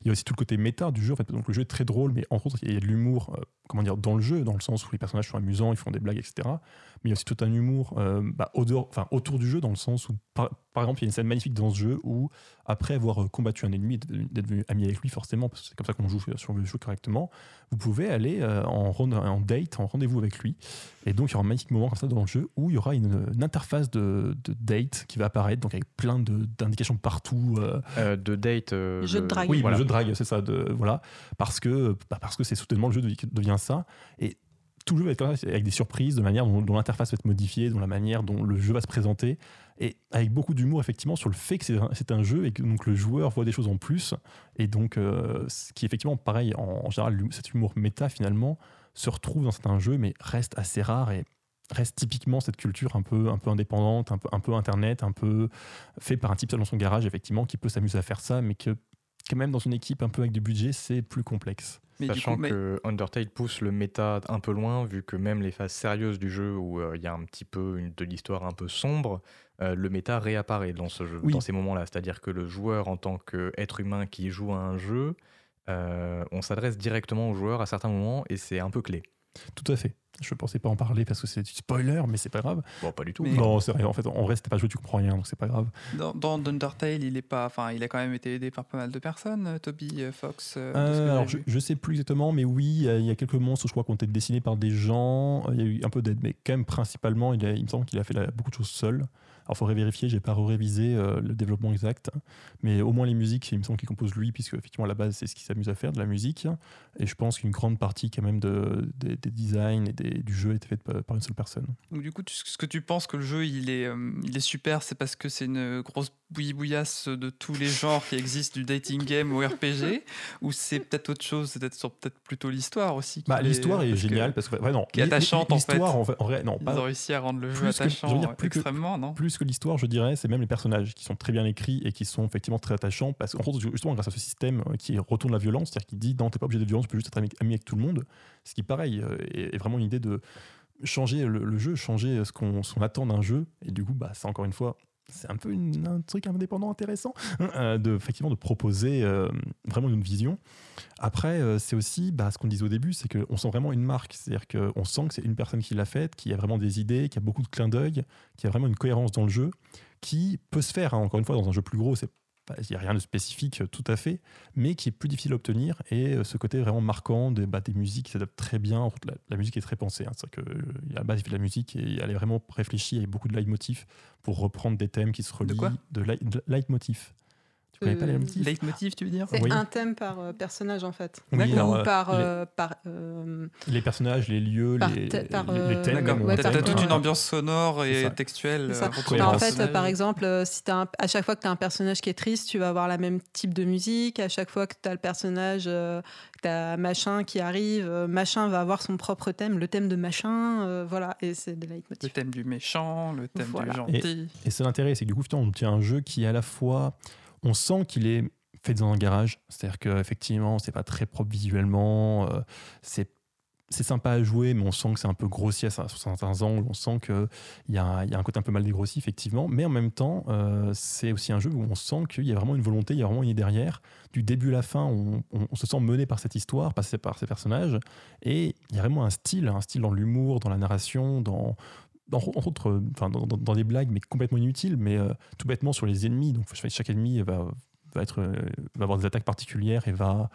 Il y a aussi tout le côté méta du jeu. En fait, donc le jeu est très drôle, mais entre autres, il y a de l'humour, euh, comment dire, dans le jeu, dans le sens où les personnages sont amusants, ils font des blagues, et cetera. Mais il y a aussi tout un humour euh, bah, odeur, enfin, autour du jeu, dans le sens où, par, par exemple, il y a une scène magnifique dans ce jeu où, après avoir combattu un ennemi, d'être devenu ami avec lui, forcément, parce que c'est comme ça qu'on joue sur le jeu correctement, vous pouvez aller euh, en, rende, en date, en rendez-vous avec lui. Et donc, il y aura un magnifique moment comme ça dans le jeu où il y aura une, une interface de, de date qui va apparaître, donc avec plein de, d'indications partout. Euh, euh, de date. Euh, le jeu de drague. Oui, voilà. Le jeu de drague, c'est ça. De, voilà, parce que, bah, parce que c'est soudainement le jeu qui devient ça. Et tout le jeu va être comme ça, avec des surprises, de manière dont, dont l'interface va être modifiée, dont la manière dont le jeu va se présenter, et avec beaucoup d'humour effectivement sur le fait que c'est un, c'est un jeu et que donc le joueur voit des choses en plus, et donc euh, ce qui effectivement pareil en, en général cet humour méta finalement se retrouve dans certains jeux mais reste assez rare et reste typiquement cette culture un peu, un peu indépendante, un peu, un peu internet, un peu fait par un type seul dans son garage effectivement qui peut s'amuser à faire ça mais que quand même dans une équipe un peu avec du budget, c'est plus complexe. Mais Sachant coup, mais... que Undertale pousse le méta un peu loin, vu que même les phases sérieuses du jeu où il euh, y a un petit peu une, de l'histoire un peu sombre, euh, le méta réapparaît dans ce jeu, oui. dans ces moments-là. C'est-à-dire que le joueur, en tant qu'être humain qui joue à un jeu, euh, on s'adresse directement au joueur à certains moments et c'est un peu clé. Tout à fait. Je ne pensais pas en parler parce que c'est du spoiler, mais c'est pas grave. Bon, pas du tout. Mais... Non, c'est vrai. En fait, en vrai, c'était pas joué, tu comprends rien, donc c'est pas grave. Dans, dans Undertale, il est pas. Enfin, il a quand même été aidé par pas mal de personnes. Toby Fox. Euh, euh, alors, je, je sais plus exactement, mais oui, il y a quelques monstres, je crois, qui ont été dessinés par des gens. Il y a eu un peu d'aide, mais quand même principalement, il, a, il me semble qu'il a fait la, beaucoup de choses seul. Alors, il faudrait vérifier, j'ai pas révisé euh, le développement exact, mais au moins les musiques, il me semble qu'il compose lui, puisque effectivement à la base, c'est ce qu'il s'amuse à faire, de la musique. Et je pense qu'une grande partie quand même de, de, des designs et des, du jeu a été faite par une seule personne. Donc du coup, tu, ce que tu penses que le jeu, il est, euh, il est super, c'est parce que c'est une grosse bouillibouillasse de tous les genres qui existent, du dating game au R P G, ou c'est peut-être autre chose, c'est peut-être, peut-être plutôt l'histoire aussi. Bah, l'histoire est, est parce géniale, que, parce que... Ouais, non, qui est attachante en fait. En fait en vrai, non, ils pas, ont réussi à rendre le jeu attachant que, je dire, plus extrêmement, que, non plus que l'histoire, je dirais, c'est même les personnages qui sont très bien écrits et qui sont effectivement très attachants parce qu'en fait, justement, grâce à ce système qui retourne la violence, c'est-à-dire qui dit non, t'es pas obligé de violence, tu peux juste être ami avec tout le monde, ce qui, pareil, est vraiment une idée de changer le, le jeu, changer ce qu'on, ce qu'on attend d'un jeu, et du coup, bah, ça, encore une fois, c'est un peu une, un truc indépendant intéressant de, effectivement, de proposer euh, vraiment une vision. Après, euh, c'est aussi bah, ce qu'on disait au début, c'est qu'on sent vraiment une marque, c'est-à-dire qu'on sent que c'est une personne qui l'a faite, qui a vraiment des idées, qui a beaucoup de clins d'œil, qui a vraiment une cohérence dans le jeu, qui peut se faire, hein, encore une fois, dans un jeu plus gros, c'est il n'y a rien de spécifique tout à fait, mais qui est plus difficile à obtenir. Et ce côté vraiment marquant des, bah, des musiques qui s'adaptent très bien. La, la musique est très pensée. Hein. C'est-à-dire qu'à la base, il fait de la musique et elle est vraiment réfléchie avec beaucoup de leitmotifs pour reprendre des thèmes qui se relient. De quoi ? De leitmotif. Tu ne connais euh, pas les leitmotifs ? Leitmotif, tu veux dire ? C'est oui. un thème par euh, personnage, en fait. Oui, d'accord. Ou euh, par... Euh, les, par euh, les personnages, les lieux, par les, te, par, les, les thèmes. D'accord. Ouais, t'as, t'as toute une ambiance sonore et textuelle. Bah, en fait, par exemple, si t'as un, à chaque fois que tu as un personnage qui est triste, tu vas avoir la même type de musique. À chaque fois que tu as le personnage, euh, que tu as machin qui arrive, euh, machin va avoir son propre thème, le thème de machin, euh, voilà. Et c'est des leitmotifs. Le thème du méchant, le thème voilà. du gentil. Et, et c'est l'intérêt, c'est que du coup, on obtient un jeu qui est à la fois... On sent qu'il est fait dans un garage, c'est-à-dire qu'effectivement, c'est pas très propre visuellement, euh, c'est, c'est sympa à jouer, mais on sent que c'est un peu grossier sur certains angles, on sent qu'il y, y a un côté un peu mal dégrossi, effectivement, mais en même temps, euh, c'est aussi un jeu où on sent qu'il y a vraiment une volonté, il y a vraiment une idée derrière. Du début à la fin, on, on, on se sent mené par cette histoire, par ces, par ces personnages, et il y a vraiment un style, un style dans l'humour, dans la narration, dans... Dans, entre autres, enfin, dans, dans, dans des blagues, mais complètement inutiles, mais euh, tout bêtement sur les ennemis. Donc, chaque ennemi va, va, être, va avoir des attaques particulières et va...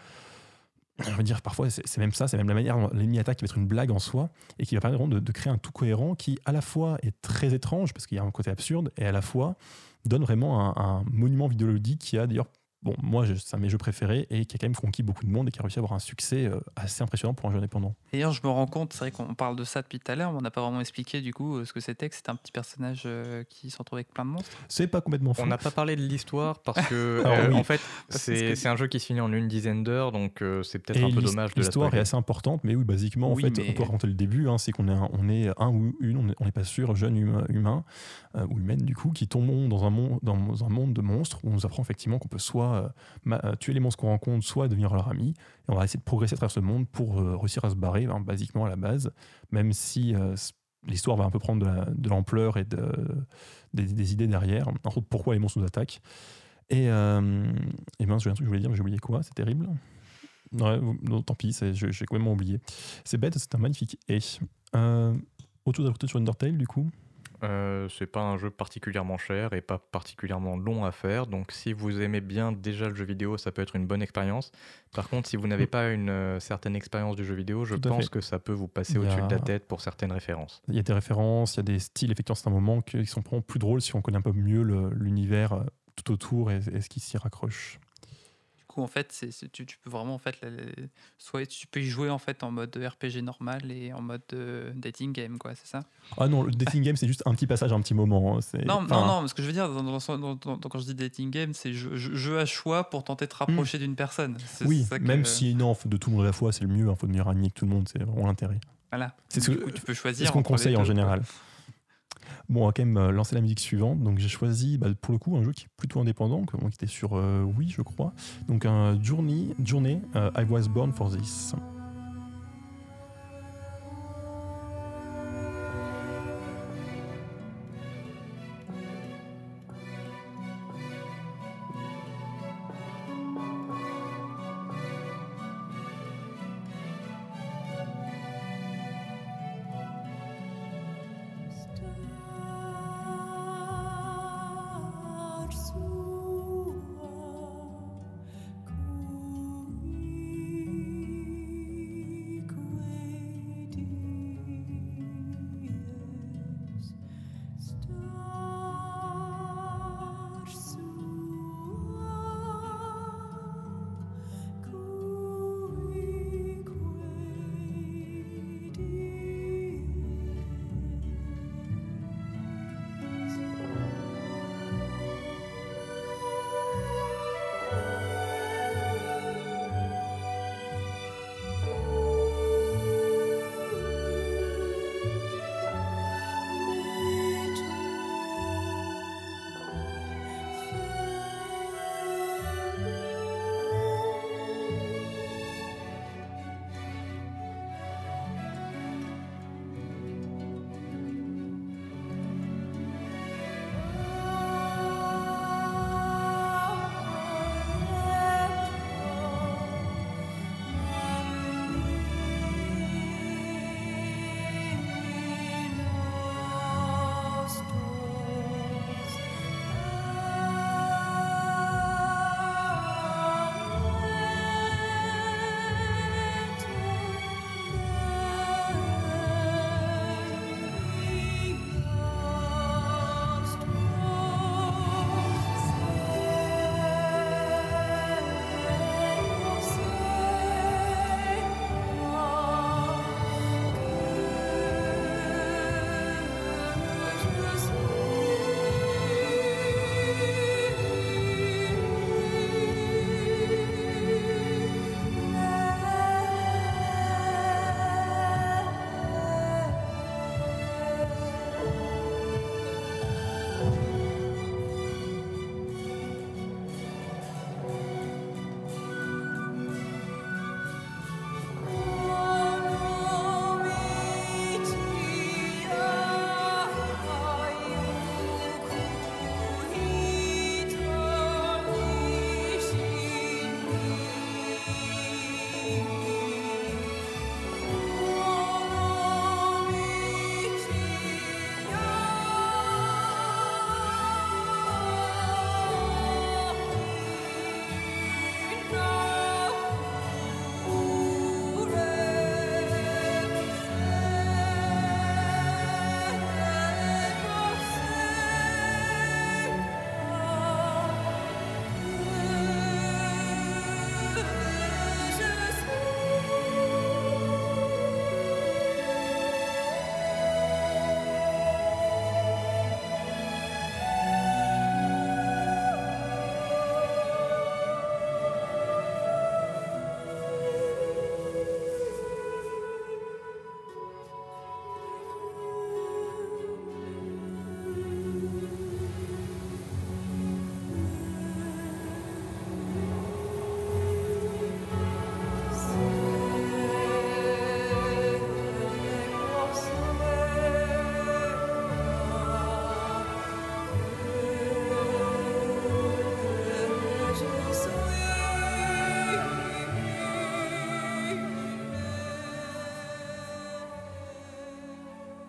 Je veux dire, parfois, c'est, c'est même ça, c'est même la manière dont l'ennemi attaque qui va être une blague en soi et qui va permettre de, de créer un tout cohérent qui, à la fois, est très étrange, parce qu'il y a un côté absurde, et à la fois, donne vraiment un, un monument vidéoludique qui a, d'ailleurs, bon, moi, c'est un de mes jeux préférés et qui a quand même conquis beaucoup de monde et qui a réussi à avoir un succès assez impressionnant pour un jeu indépendant. D'ailleurs, je me rends compte, c'est vrai qu'on parle de ça depuis tout à l'heure, mais on n'a pas vraiment expliqué du coup ce que c'était, que c'était un petit personnage qui se retrouve avec plein de monstres. C'est pas complètement faux. On n'a pas parlé de l'histoire parce que, Alors, euh, oui. en fait, c'est, c'est, c'est un jeu qui se finit en une dizaine d'heures, donc euh, c'est peut-être et un peu dommage de la l'histoire est assez importante, mais oui, basiquement, en oui, fait, mais... on peut raconter le début, hein, c'est qu'on est un, on est un ou une, on n'est pas sûr, jeune humain, humain euh, ou humaine du coup, qui tombe dans un, monde, dans un monde de monstres où on nous apprend effectivement qu'on peut soit tuer les monstres qu'on rencontre, soit devenir leur ami. Et on va essayer de progresser à travers ce monde pour euh, réussir à se barrer, hein, basiquement à la base, même si euh, l'histoire va un peu prendre de, la, de l'ampleur et de, des, des idées derrière, en fait, pourquoi les monstres nous attaquent. Et, euh, et mince, j'ai un truc que je voulais dire, mais j'ai oublié quoi, c'est terrible. Non, non tant pis, c'est, j'ai, j'ai complètement oublié. C'est bête, c'est un magnifique et. Euh, autre chose à rajouter sur Undertale, du coup ? Euh, c'est pas un jeu particulièrement cher et pas particulièrement long à faire, donc si vous aimez bien déjà le jeu vidéo, ça peut être une bonne expérience. Par contre, si vous n'avez pas une euh, certaine expérience du jeu vidéo, je pense fait. que ça peut vous passer a... au-dessus de la tête pour certaines références. Il y a des références, il y a des styles, effectivement, c'est un moment qui sont plus drôles si on connaît un peu mieux le, l'univers tout autour et, et ce qui s'y raccroche. En fait, c'est, c'est, tu, tu peux vraiment en fait, la, la, soit tu peux y jouer en fait en mode R P G normal et en mode euh, dating game, quoi, c'est ça ? Ah non, le dating game c'est juste un petit passage, un petit moment. Hein, c'est, non, non, non, ce que je veux dire, dans, dans, dans, dans, quand je dis dating game, c'est jeu, jeu à choix pour tenter de te rapprocher mmh. d'une personne. C'est, oui, c'est ça que, même euh... si non, de tout le monde à la fois, c'est le mieux. Il hein, faut devenir ami avec tout le monde, c'est vraiment l'intérêt. Voilà. C'est ce que, coup, tu peux choisir. C'est ce qu'on conseille en général. Quoi. Bon, on va quand même lancer la musique suivante. Donc j'ai choisi, bah, pour le coup, un jeu qui est plutôt indépendant, qui était sur euh, Wii, je crois. Donc un Journey, Journey uh, I Was Born For This.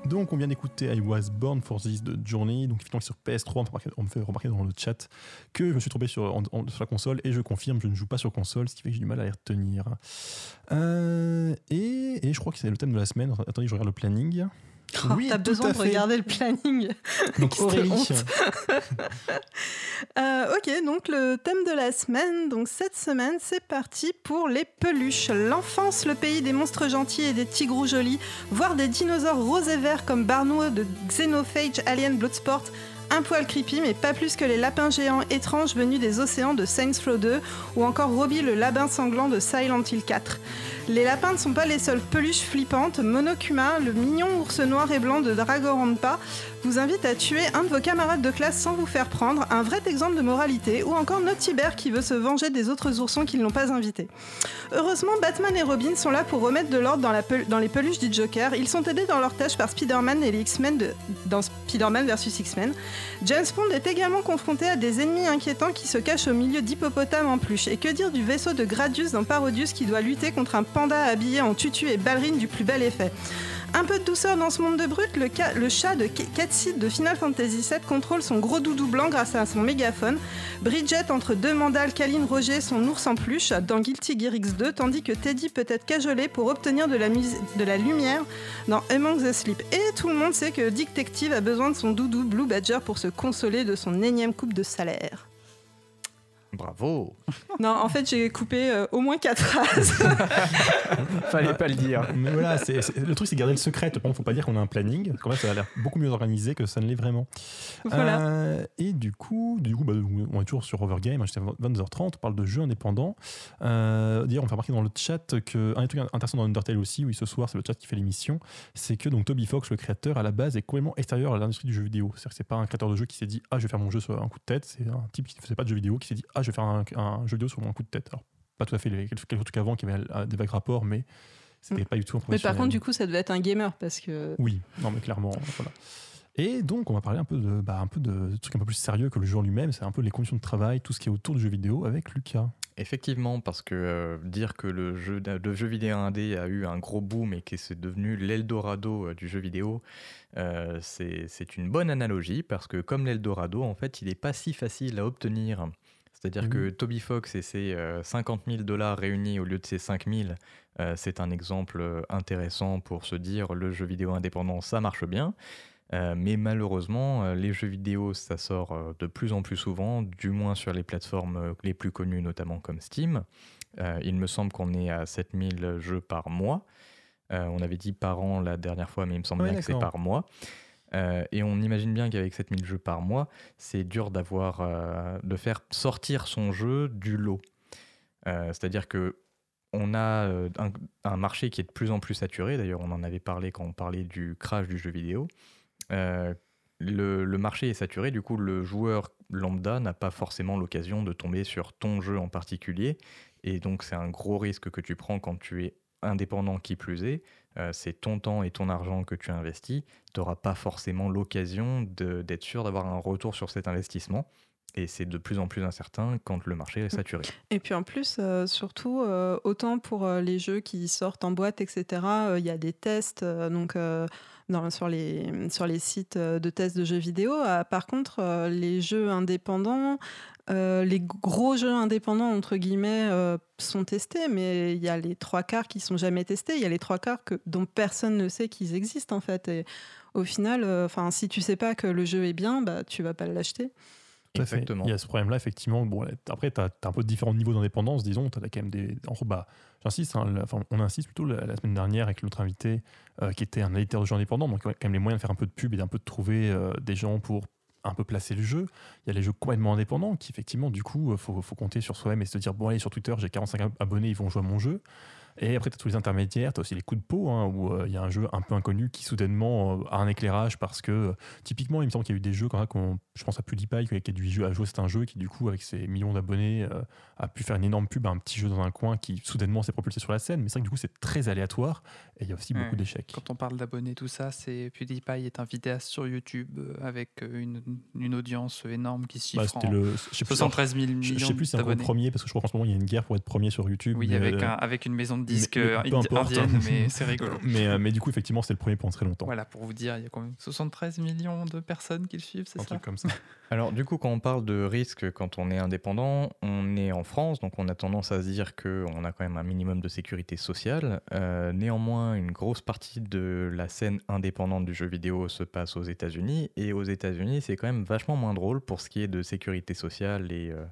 Donc on vient d'écouter I Was Born For This de Journey, donc effectivement sur P S trois, on me fait remarquer dans le chat que je me suis trompé sur, en, en, sur la console, et je confirme, je ne joue pas sur console, ce qui fait que j'ai du mal à les retenir. Euh, et, et je crois que c'est le thème de la semaine. Attendez, je regarde le planning. Oh, oui, t'as besoin de fait. regarder le planning. Donc Aurélie. euh, ok, donc le thème de la semaine. Donc cette semaine, c'est parti pour les peluches. L'enfance, le pays des monstres gentils et des tigrous jolis, voire des dinosaures roses et verts comme Barnum de Xenophage, Alien, Bloodsport. Un poil creepy, mais pas plus que les lapins géants étranges venus des océans de Saints Row deux ou encore Robbie le lapin sanglant de Silent Hill quatre. Les lapins ne sont pas les seules peluches flippantes. Monokuma, le mignon ours noir et blanc de Dragoranpa, vous invite à tuer un de vos camarades de classe sans vous faire prendre, un vrai exemple de moralité, ou encore Notibert qui veut se venger des autres oursons qui ne l'ont pas invité. Heureusement, Batman et Robin sont là pour remettre de l'ordre dans, dans les peluches du Joker. Ils sont aidés dans leur tâche par Spider-Man et les X-Men dans Spider-Man versus X-Men. James Bond est également confronté à des ennemis inquiétants qui se cachent au milieu d'hippopotames en peluche. Et que dire du vaisseau de Gradius dans Parodius qui doit lutter contre un panda habillé en tutu et ballerine du plus bel effet. Un peu de douceur dans ce monde de brut, le, ca le chat de Catseed de Final Fantasy sept contrôle son gros doudou blanc grâce à son mégaphone. Bridget entre deux mandales câline Roger son ours en peluche dans Guilty Gear X deux, tandis que Teddy peut être cajolé pour obtenir de la, de la lumière dans Among the Sleep. Et tout le monde sait que Dick Detective a besoin de son doudou Blue Badger pour se consoler de son énième coupe de salaire. Bravo. Non, en fait, j'ai coupé euh, au moins quatre phrases. Fallait pas le dire. Mais voilà, c'est, c'est, le truc, c'est garder le secret. Par contre, faut pas dire qu'on a un planning. Quand même, ça a l'air beaucoup mieux organisé que ça ne l'est vraiment. Voilà. Euh, et du coup, du coup bah, on est toujours sur Overgame. J'étais à vingt-deux heures trente. On parle de jeux indépendants. Euh, d'ailleurs, on fait remarquer dans le chat que un des trucs intéressants dans Undertale aussi, oui, ce soir, c'est le chat qui fait l'émission, c'est que donc Toby Fox, le créateur, à la base, est complètement extérieur à l'industrie du jeu vidéo. C'est-à-dire que c'est pas un créateur de jeu qui s'est dit ah, je vais faire mon jeu sur un coup de tête. C'est un type qui ne faisait pas de jeu vidéo qui s'est dit ah, je vais faire un, un jeu vidéo sur un coup de tête. Alors, pas tout à fait, il y avait quelques trucs avant qui avaient des vagues rapports, mais c'était mmh. pas du tout un professionnel. Mais par contre, du coup, ça devait être un gamer parce que. Oui, non, mais clairement, voilà. Et donc, on va parler un peu de, bah, un peu de trucs un peu plus sérieux que le jeu en lui-même, c'est un peu les conditions de travail, tout ce qui est autour du jeu vidéo avec Lucas. Effectivement, parce que euh, dire que le jeu, le jeu vidéo indé a eu un gros boom et que c'est devenu l'Eldorado du jeu vidéo, euh, c'est, c'est une bonne analogie parce que, comme l'Eldorado, en fait, il n'est pas si facile à obtenir. C'est-à-dire mmh. que Toby Fox et ses cinquante mille dollars réunis au lieu de ses cinq mille, euh, c'est un exemple intéressant pour se dire le jeu vidéo indépendant, ça marche bien. Euh, mais malheureusement, les jeux vidéo, ça sort de plus en plus souvent, du moins sur les plateformes les plus connues, notamment comme Steam. Euh, il me semble qu'on est à sept mille jeux par mois. Euh, on avait dit par an la dernière fois, mais il me semble ouais, bien d'accord. que c'est par mois. Euh, et on imagine bien qu'avec sept mille jeux par mois, c'est dur d'avoir, euh, de faire sortir son jeu du lot. Euh, c'est-à-dire qu'on a un, un marché qui est de plus en plus saturé. D'ailleurs, on en avait parlé quand on parlait du crash du jeu vidéo. Euh, le, le marché est saturé, du coup, le joueur lambda n'a pas forcément l'occasion de tomber sur ton jeu en particulier. Et donc, c'est un gros risque que tu prends quand tu es indépendant qui plus est. Euh, c'est ton temps et ton argent que tu investis, tu n'auras pas forcément l'occasion de, d'être sûr d'avoir un retour sur cet investissement. Et c'est de plus en plus incertain quand le marché est saturé. Et puis en plus, euh, surtout, euh, autant pour euh, les jeux qui sortent en boîte, et cetera, il euh, y a des tests euh, donc, euh, dans, sur, les, sur les sites de tests de jeux vidéo. Euh, par contre, euh, les jeux indépendants, Euh, les gros jeux indépendants, entre guillemets, euh, sont testés, mais il y a les trois quarts qui ne sont jamais testés. Il y a les trois quarts que, dont personne ne sait qu'ils existent, en fait. Et au final, euh, si tu ne sais pas que le jeu est bien, bah, tu ne vas pas l'acheter. Exactement. Il y a ce problème-là, effectivement. Bon, après, tu as un peu différents niveaux d'indépendance, disons. Tu as quand même des... En gros, bah, j'insiste, hein, la, enfin, on insiste plutôt la, la semaine dernière avec l'autre invité euh, qui était un éditeur de jeux indépendants, donc quand même les moyens de faire un peu de pub et d'un peu de trouver euh, des gens pour un peu placer le jeu. Il y a les jeux complètement indépendants qui, effectivement, du coup, il faut, faut compter sur soi-même et se dire, bon, allez, sur Twitter, j'ai quarante-cinq abonnés, ils vont jouer à mon jeu. Et après, tu as tous les intermédiaires, tu as aussi les coups de peau, hein, où il euh, y a un jeu un peu inconnu qui, soudainement, euh, a un éclairage parce que, euh, typiquement, il me semble qu'il y a eu des jeux, quand même, je pense à PewDiePie, qui a dû jouer, c'est un jeu qui, du coup, avec ses millions d'abonnés, euh, a pu faire une énorme pub à un petit jeu dans un coin qui, soudainement, s'est propulsé sur la scène. Mais c'est vrai que, du coup, c'est très aléatoire et il y a aussi ouais. beaucoup d'échecs. Quand on parle d'abonnés, tout ça, c'est PewDiePie est un vidéaste sur YouTube avec une, une audience énorme qui se chiffre bah, en le, je sais pas, cent treize mille millions d'abonnés. Je sais plus si c'est un premier, parce que je crois qu'en ce moment, il y a une guerre pour être premier sur YouTube. Oui, avec, euh, un, avec une maison de disque indienne, mais c'est rigolo. Mais, mais du coup, effectivement, c'est le premier pendant très longtemps. Voilà, pour vous dire, il y a quand même soixante-treize millions de personnes qui le suivent, c'est ça ? Un truc comme ça. Alors, du coup, quand on parle de risque quand on est indépendant, on est en France, donc on a tendance à se dire qu'on a quand même un minimum de sécurité sociale. Euh, néanmoins, une grosse partie de la scène indépendante du jeu vidéo se passe aux États-Unis, et aux États-Unis, c'est quand même vachement moins drôle pour ce qui est de sécurité sociale et, euh,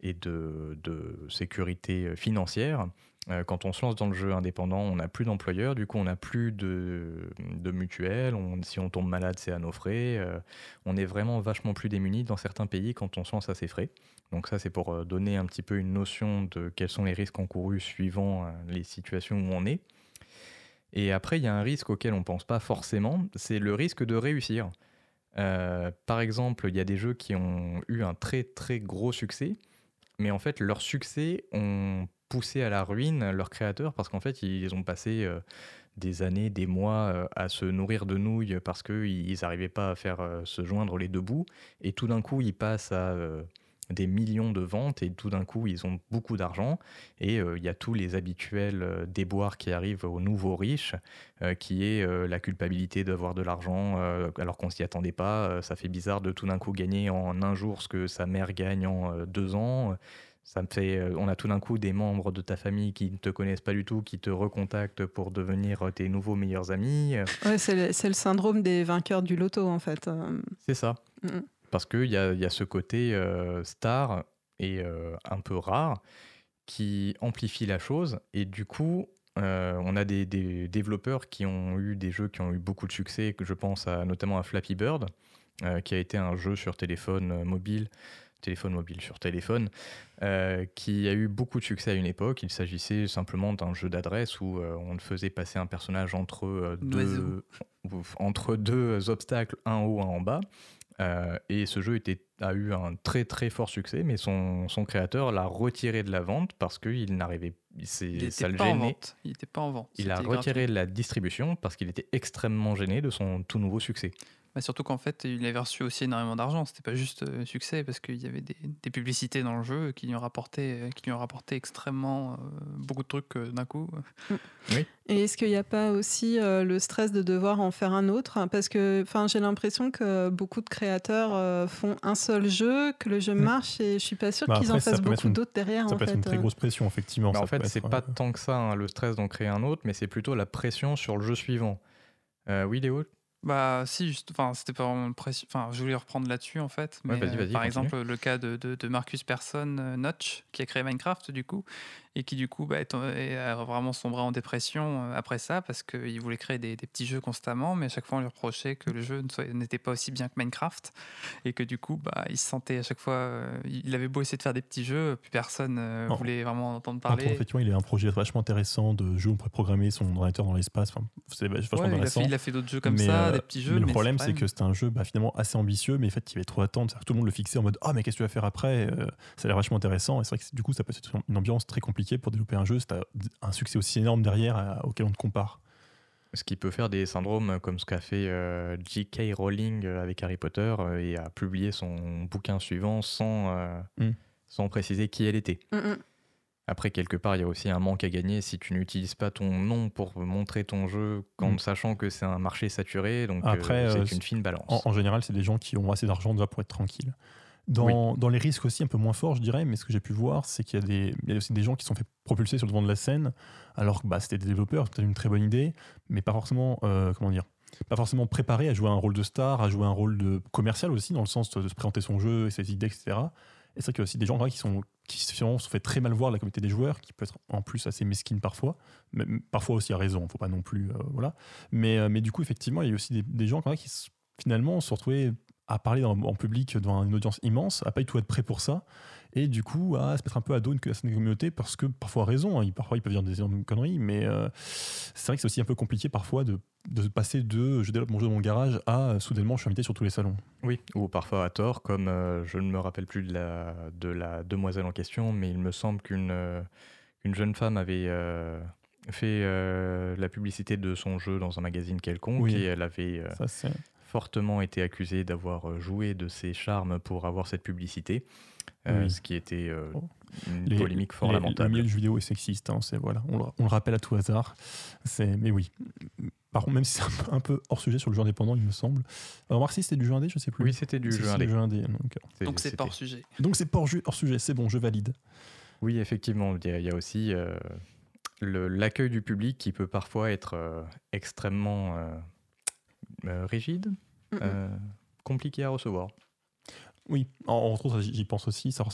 et de, de sécurité financière. euh, quand on se lance dans le jeu indépendant, on n'a plus d'employeur, du coup on n'a plus de, de mutuelle, on, si on tombe malade c'est à nos frais, euh, on est vraiment vachement plus démunis dans certains pays quand on se lance à ses frais. Donc ça c'est pour donner un petit peu une notion de quels sont les risques encourus suivant les situations où on est. Et après, il y a un risque auquel on ne pense pas forcément, c'est le risque de réussir. Euh, par exemple, il y a des jeux qui ont eu un très très gros succès, mais en fait, leur succès ont poussé à la ruine leurs créateurs, parce qu'en fait, ils ont passé euh, des années, des mois euh, à se nourrir de nouilles, parce qu'ils n'arrivaient pas à faire euh, se joindre les deux bouts, et tout d'un coup, ils passent à... Euh, des millions de ventes et tout d'un coup ils ont beaucoup d'argent et il euh, y a tous les habituels euh, déboires qui arrivent aux nouveaux riches euh, qui est euh, la culpabilité d'avoir de l'argent euh, alors qu'on s'y attendait pas, euh, ça fait bizarre de tout d'un coup gagner en un jour ce que sa mère gagne en euh, deux ans, ça me fait, euh, on a tout d'un coup des membres de ta famille qui ne te connaissent pas du tout, qui te recontactent pour devenir tes nouveaux meilleurs amis. Ouais, c'est le, c'est le syndrome des vainqueurs du loto en fait. Euh... C'est ça. Mmh. Parce qu'il y a, y a ce côté euh, star et euh, un peu rare qui amplifie la chose. Et du coup, euh, on a des, des développeurs qui ont eu des jeux qui ont eu beaucoup de succès. Je pense à, notamment à Flappy Bird, euh, qui a été un jeu sur téléphone mobile, téléphone mobile sur téléphone, euh, qui a eu beaucoup de succès à une époque. Il s'agissait simplement d'un jeu d'adresse où euh, on faisait passer un personnage entre, euh, deux, entre deux obstacles, un haut, un en bas. Euh, et ce jeu était, a eu un très très fort succès, mais son, son créateur l'a retiré de la vente parce qu'il n'arrivait c'est, il ça le gênait. Il n'était pas en vente. Il a retiré de la distribution parce qu'il était extrêmement gêné de son tout nouveau succès. Bah surtout qu'en fait, il avait reçu aussi énormément d'argent. C'était pas juste un succès parce qu'il y avait des, des publicités dans le jeu qui lui ont rapporté, qui lui ont rapporté extrêmement euh, beaucoup de trucs euh, d'un coup. Oui. Et est-ce qu'il n'y a pas aussi euh, le stress de devoir en faire un autre ? Parce que, enfin, j'ai l'impression que beaucoup de créateurs euh, font un seul jeu, que le jeu marche, et je suis pas sûre bah qu'ils après, en fassent beaucoup une, d'autres derrière. Ça en peut fait. être une très grosse pression, effectivement. Bah en fait, c'est être... pas tant que ça hein, le stress d'en créer un autre, mais c'est plutôt la pression sur le jeu suivant. Euh, oui, Léo ? Bah si, juste, enfin c'était pas vraiment précieux. Enfin, je voulais reprendre là-dessus en fait. Mais, ouais, vas-y, vas-y, euh, par continue. exemple, le cas de, de, de Marcus Persson euh, Notch qui a créé Minecraft du coup et qui du coup bah, est, est vraiment sombré en dépression euh, après ça parce qu'il voulait créer des, des petits jeux constamment, mais à chaque fois on lui reprochait que le jeu ne soit, n'était pas aussi bien que Minecraft et que du coup bah il se sentait à chaque fois, euh, il avait beau essayer de faire des petits jeux, puis personne euh, non. voulait vraiment en entendre parler. En fait, il a un projet vachement intéressant de jeu où on pourrait programmer son ordinateur dans l'espace. Enfin, c'est vachement ouais, intéressant. Il a, fait, il a fait d'autres jeux comme mais... ça. Des petits jeux, mais le mais problème c'est, c'est que c'est un jeu bah, finalement assez ambitieux mais en fait il va trop attendre, c'est-à-dire que tout le monde le fixait en mode ah oh, mais qu'est-ce que tu vas faire après, euh, ça a l'air vachement intéressant et c'est vrai que c'est, du coup ça peut être une ambiance très compliquée pour développer un jeu c'est un succès aussi énorme derrière à, auquel on te compare, ce qui peut faire des syndromes comme ce qu'a fait euh, J K Rowling avec Harry Potter euh, et a publié son bouquin suivant sans, euh, mm. sans préciser qui elle était. Mm-mm. Après, quelque part, il y a aussi un manque à gagner si tu n'utilises pas ton nom pour montrer ton jeu en mmh. sachant que c'est un marché saturé, donc Après, euh, c'est euh, une fine balance. En, en général, c'est des gens qui ont assez d'argent déjà pour être tranquilles. Dans, oui. dans les risques aussi un peu moins forts, je dirais, mais ce que j'ai pu voir, c'est qu'il y a, des, il y a aussi des gens qui sont fait propulser sur le devant de la scène, alors que bah, c'était des développeurs, c'était une très bonne idée, mais pas forcément, euh, comment dire, pas forcément préparés à jouer un rôle de star, à jouer un rôle de commercial aussi, dans le sens de, de se présenter son jeu et ses idées, et cetera. Et c'est vrai qu'il y a aussi des gens là, qui sont qui se fait très mal voir la communauté des joueurs, qui peut être en plus assez mesquine parfois, mais parfois aussi à raison, il ne faut pas non plus... Euh, voilà. mais, euh, mais du coup, effectivement, il y a aussi des, des gens là, qui finalement se retrouvaient à parler dans, en public devant une audience immense, à ne pas du tout être prêt pour ça, et du coup à se mettre un peu à dos de cette communauté, parce que parfois à raison, hein, parfois ils peuvent dire des énormes conneries, mais euh, c'est vrai que c'est aussi un peu compliqué parfois de, de passer de « je développe mon jeu dans mon garage » à euh, « soudainement je suis invité sur tous les salons ». Oui, ou parfois à tort, comme euh, je ne me rappelle plus de la, de la demoiselle en question, mais il me semble qu'une euh, une jeune femme avait... Euh fait euh, la publicité de son jeu dans un magazine quelconque oui. et elle avait euh, Ça, fortement été accusée d'avoir joué de ses charmes pour avoir cette publicité, euh, oui. ce qui était euh, oh. une les, polémique fort les, lamentable. Le milieu du vidéo est sexiste, hein, c'est, voilà, on, le, on le rappelle à tout hasard, c'est, mais oui. Par contre, même si c'est un peu hors sujet sur le jeu indépendant, il me semble. Alors, Marcy, c'était du jeu indé, je ne sais plus. Oui, c'était du, jeu, indé. du jeu indé. Donc, c'est, donc c'est pas hors sujet. Donc c'est pas hors, hors sujet, c'est bon, je valide. Oui, effectivement, il y, y a aussi... Euh, Le, l'accueil du public qui peut parfois être euh, extrêmement euh, euh, rigide, euh, compliqué à recevoir. Oui, en, en gros, j'y pense aussi. Ça, en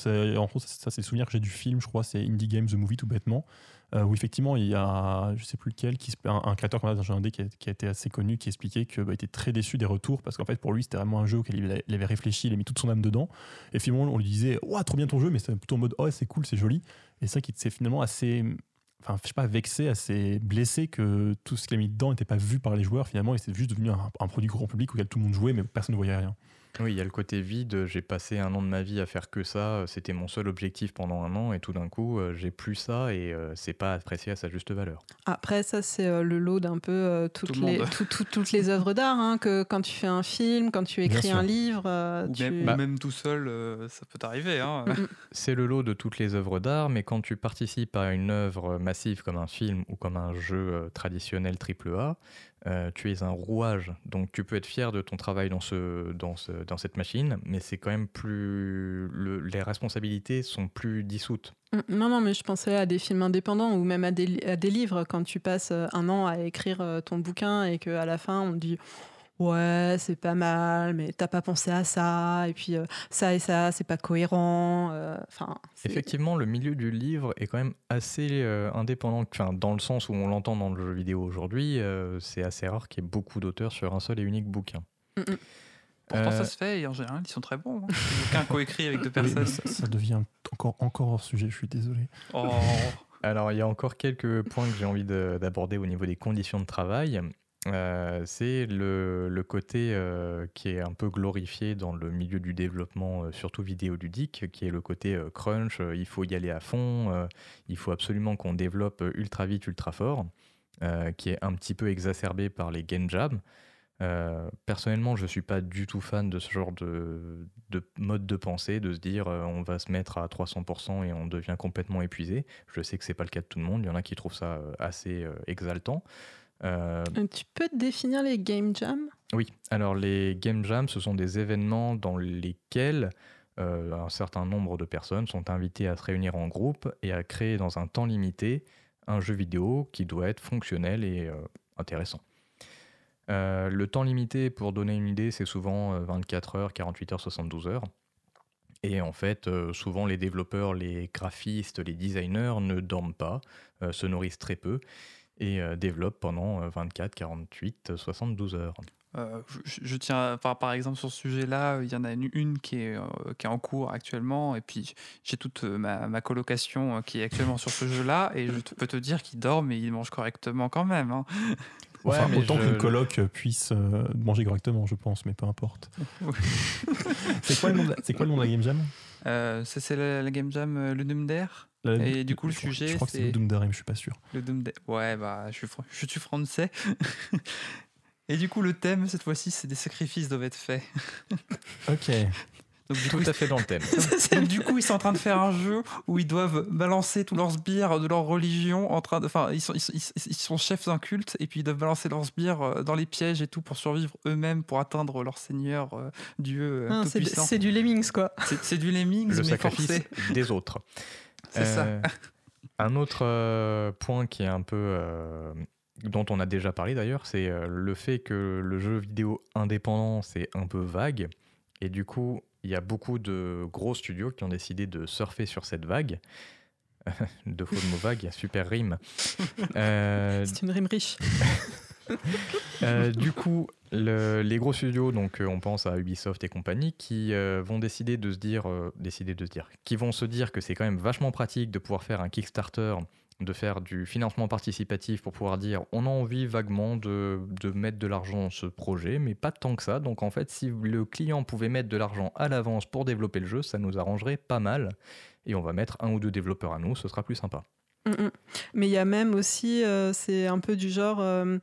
gros, ça, c'est le souvenir que j'ai du film, je crois, c'est Indie Games The Movie, tout bêtement, euh, où effectivement, il y a, je sais plus lequel, qui, un, un créateur comme ça, d'un jeu indé qui a, qui a été assez connu, qui expliquait qu'il bah, était très déçu des retours, parce qu'en fait, pour lui, c'était vraiment un jeu auquel il, il avait réfléchi, il a mis toute son âme dedans. Et finalement, on lui disait, « Ouah, trop bien ton jeu », mais c'était plutôt en mode « Oh, c'est cool, c'est joli ». Et c'est ça qui s'est finalement assez... Enfin, je sais pas, vexé, assez blessé que tout ce qu'il a mis dedans n'était pas vu par les joueurs finalement, et c'est juste devenu un, un produit grand public auquel tout le monde jouait, mais personne ne voyait rien. Oui, il y a le côté vide, j'ai passé un an de ma vie à faire que ça, c'était mon seul objectif pendant un an, et tout d'un coup, j'ai plus ça, et euh, c'est pas apprécié à sa juste valeur. Après, ça, c'est euh, le lot d'un peu euh, toutes, tout les, tout, tout, toutes les œuvres d'art, hein, que quand tu fais un film, quand tu écris un livre... Euh, Ou tu... même, bah, même tout seul, euh, ça peut t'arriver. Hein. C'est le lot de toutes les œuvres d'art, mais quand tu participes à une œuvre massive comme un film ou comme un jeu traditionnel triple A, Euh, tu es un rouage, donc tu peux être fier de ton travail dans, ce, dans, ce, dans cette machine, mais c'est quand même plus... Le, les responsabilités sont plus dissoutes. Non, non, mais je pensais à des films indépendants ou même à des, à des livres. Quand tu passes un an à écrire ton bouquin et qu'à la fin, on te dit... Ouais, c'est pas mal, mais t'as pas pensé à ça, et puis euh, ça et ça, c'est pas cohérent. Euh, c'est... Effectivement, le milieu du livre est quand même assez euh, indépendant, enfin, dans le sens où on l'entend dans le jeu vidéo aujourd'hui, euh, c'est assez rare qu'il y ait beaucoup d'auteurs sur un seul et unique bouquin. Mm-mm. Pourtant, euh... ça se fait, et en général, ils sont très bons. Hein. Aucun coécrit avec deux personnes. Ça, ça devient encore, encore hors sujet, je suis désolé. Oh. Alors, il y a encore quelques points que j'ai envie de, d'aborder au niveau des conditions de travail. Euh, c'est le, le côté euh, qui est un peu glorifié dans le milieu du développement, euh, surtout vidéoludique, qui est le côté euh, crunch, euh, il faut y aller à fond, euh, il faut absolument qu'on développe ultra vite, ultra fort, euh, qui est un petit peu exacerbé par les game jams. Euh, personnellement, je suis pas du tout fan de ce genre de, de mode de pensée, de se dire euh, on va se mettre à trois cents pour cent et on devient complètement épuisé. Je sais que c'est pas le cas de tout le monde, il y en a qui trouvent ça euh, assez euh, exaltant. Euh... Tu peux définir les game jams ? Oui, alors les game jams, ce sont des événements dans lesquels euh, un certain nombre de personnes sont invitées à se réunir en groupe et à créer dans un temps limité un jeu vidéo qui doit être fonctionnel et euh, intéressant. Euh, le temps limité, pour donner une idée, c'est souvent euh, vingt-quatre heures, quarante-huit heures, soixante-douze heures. Et en fait, euh, souvent les développeurs, les graphistes, les designers ne dorment pas, euh, se nourrissent très peu, et euh, développe pendant euh, vingt-quatre, quarante-huit, soixante-douze heures. Euh, je, je tiens, à, par, par exemple, sur ce sujet-là, il y en a une, une qui, est, euh, qui est en cours actuellement, et puis j'ai toute euh, ma, ma colocation euh, qui est actuellement sur ce jeu-là, et je te, peux te dire qu'il dort, mais il mange correctement quand même. Hein. Ouais, enfin, autant je... que le coloc puisse euh, manger correctement, je pense, mais peu importe. C'est quoi le nom de la, c'est quoi le nom de la Game Jam ? euh, C'est, c'est la, la Game Jam euh, Ludum Dare. La, et du coup, le sujet, je crois c'est... que c'est Ludum Dare, mais je suis pas sûr. Ludum Dare. Ouais, bah, je suis, fr... je suis français. Et du coup, le thème, cette fois-ci, c'est des sacrifices doivent être faits. Ok. Donc, du tout coup, à fait dans le thème. Donc, du coup, ils sont en train de faire un jeu où ils doivent balancer tous leurs sbires de leur religion. En train de... Enfin, ils sont, ils sont, ils sont chefs d'un culte, et puis ils doivent balancer leurs sbires dans les pièges et tout pour survivre eux-mêmes, pour atteindre leur seigneur euh, dieu non, tout c'est puissant. Du, c'est du Lemmings, quoi. C'est, c'est du Lemmings, le mais sacrifice forcé. Des autres. C'est euh, ça. Un autre euh, point qui est un peu euh, dont on a déjà parlé d'ailleurs, c'est euh, le fait que le jeu vidéo indépendant c'est un peu vague, et du coup il y a beaucoup de gros studios qui ont décidé de surfer sur cette vague. Deux fois le mot vague, il y a super rime. Euh, c'est une rime riche. euh, du coup, le, les gros studios, donc on pense à Ubisoft et compagnie, qui euh, vont décider de se dire, euh, décider de se dire, qui vont se dire que c'est quand même vachement pratique de pouvoir faire un Kickstarter, de faire du financement participatif pour pouvoir dire on a envie vaguement de, de mettre de l'argent dans ce projet, mais pas tant que ça. Donc en fait, si le client pouvait mettre de l'argent à l'avance pour développer le jeu, ça nous arrangerait pas mal. Et on va mettre un ou deux développeurs à nous, ce sera plus sympa. Mm-mm. Mais il y a même aussi, euh, c'est un peu du genre, euh,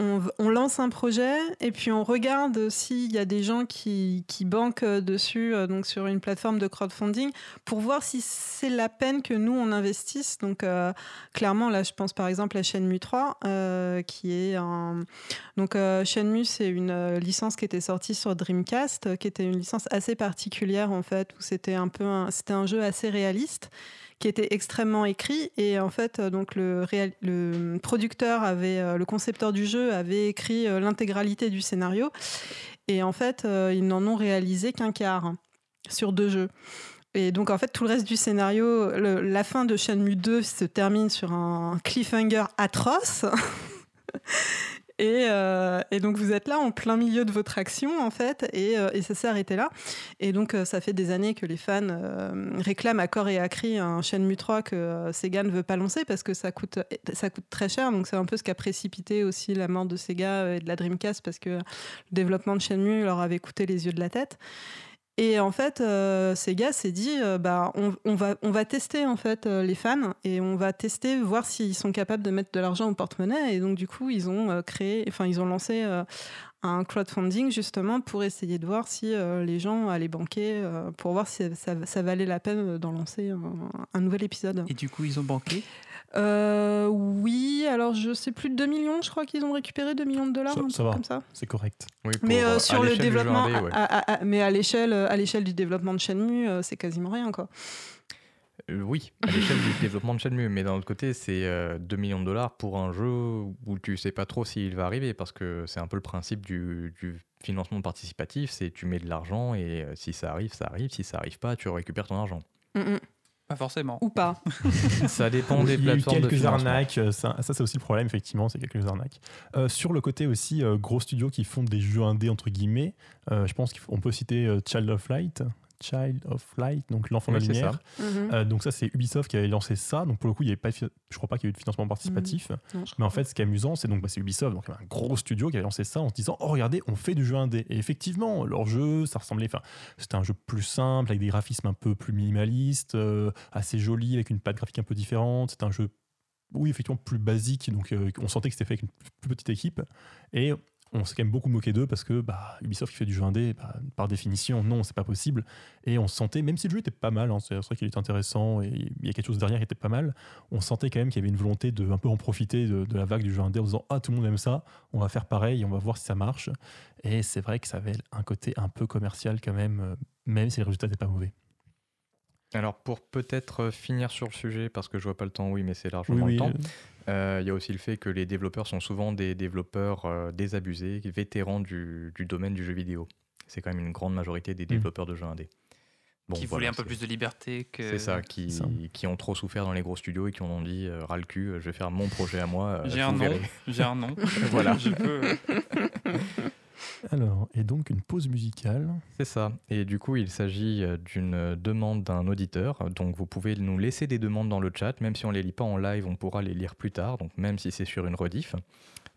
on, on lance un projet et puis on regarde s'il y a des gens qui, qui banquent dessus, euh, donc sur une plateforme de crowdfunding, pour voir si c'est la peine que nous on investisse. Donc euh, clairement, là je pense par exemple à Shenmue trois, euh, qui est un... Donc euh, Shenmue, c'est une euh, licence qui était sortie sur Dreamcast, euh, qui était une licence assez particulière en fait, où c'était un peu un, c'était un jeu assez réaliste, qui était extrêmement écrit, et en fait donc le, réal... le producteur avait, le concepteur du jeu avait écrit l'intégralité du scénario, et en fait ils n'en ont réalisé qu'un quart. sur deux jeux. Et donc, en fait, tout le reste du scénario, le, la fin de Shenmue deux se termine sur un cliffhanger atroce. Et, euh, et donc vous êtes là en plein milieu de votre action en fait, et, euh, et ça s'est arrêté là. Et donc euh, ça fait des années que les fans euh, réclament à corps et à cri un Shenmue trois que euh, Sega ne veut pas lancer parce que ça coûte, ça coûte très cher. Donc c'est un peu ce qui a précipité aussi la mort de Sega et de la Dreamcast, parce que le développement de Shenmue leur avait coûté les yeux de la tête. Et en fait, euh, Sega s'est dit, euh, bah, on, on va, on va tester en fait euh, les fans, et on va tester voir s'ils sont capables de mettre de l'argent au porte-monnaie. Et donc du coup, ils ont euh, créé, enfin ils ont lancé euh, un crowdfunding justement pour essayer de voir si euh, les gens allaient banquer, euh, pour voir si ça, ça valait la peine d'en lancer un, un nouvel épisode. Et du coup, ils ont banqué. Euh, oui, alors je sais plus de deux millions, je crois qu'ils ont récupéré deux millions de dollars, ça, un ça truc va. Comme ça. C'est correct. Oui, mais euh, sur le développement, indé, ouais. à, à, à, mais à l'échelle, à l'échelle du développement de Shenmue, euh, c'est quasiment rien, quoi. Euh, oui, à l'échelle du développement de Shenmue, mais d'un autre côté, c'est euh, deux millions de dollars pour un jeu où tu sais pas trop s'il va arriver, parce que c'est un peu le principe du, du financement participatif, c'est tu mets de l'argent et euh, si ça arrive, ça arrive, si ça arrive pas, tu récupères ton argent. Mm-mm. Pas forcément. Ou pas. Ça dépend des plateformes de financement. Il y a eu quelques arnaques. Ça, ça, c'est aussi le problème, effectivement, c'est quelques arnaques. Euh, sur le côté aussi, euh, gros studios qui font des jeux indés, entre guillemets, euh, je pense qu'on peut citer euh, Child of Light. Child of Light, donc l'enfant oui, de la lumière. Ça. Mm-hmm. Euh, donc ça, c'est Ubisoft qui avait lancé ça. Donc pour le coup, il y avait pas, fi- je crois pas qu'il y ait eu de financement participatif. Mm-hmm. Mais en fait, ce qui est amusant, c'est donc bah, c'est Ubisoft, donc un gros studio qui avait lancé ça en se disant oh regardez, on fait du jeu indé. Et effectivement, leur jeu, ça ressemblait, enfin, c'était un jeu plus simple avec des graphismes un peu plus minimalistes, euh, assez joli avec une patte graphique un peu différente. C'était un jeu, oui effectivement plus basique. Donc euh, on sentait que c'était fait avec une plus petite équipe et on s'est quand même beaucoup moqué d'eux parce que bah, Ubisoft qui fait du jeu indé, bah, par définition, non, c'est pas possible. Et on sentait, même si le jeu était pas mal, hein, c'est vrai qu'il était intéressant et il y a quelque chose derrière qui était pas mal, on sentait quand même qu'il y avait une volonté de un peu en profiter de, de la vague du jeu indé en disant ah, tout le monde aime ça, on va faire pareil, on va voir si ça marche. Et c'est vrai que ça avait un côté un peu commercial quand même, même si les résultats n'étaient pas mauvais. Alors pour peut-être finir sur le sujet, parce que je vois pas le temps, oui, mais c'est largement oui, le oui. temps. Il euh, y a aussi le fait que les développeurs sont souvent des développeurs euh, désabusés, vétérans du, du domaine du jeu vidéo. C'est quand même une grande majorité des développeurs mmh. de jeux indés. Bon, qui voilà, voulaient un peu plus de liberté que... C'est ça, qui, ça. qui ont trop souffert dans les gros studios et qui ont dit euh, « ras le cul, je vais faire mon projet à moi. Euh, » J'ai un nom, j'ai un nom. Voilà. Je peux... Alors, et donc une pause musicale. C'est ça. Et du coup, il s'agit d'une demande d'un auditeur. Donc, vous pouvez nous laisser des demandes dans le chat. Même si on ne les lit pas en live, on pourra les lire plus tard. Donc, même si c'est sur une rediff.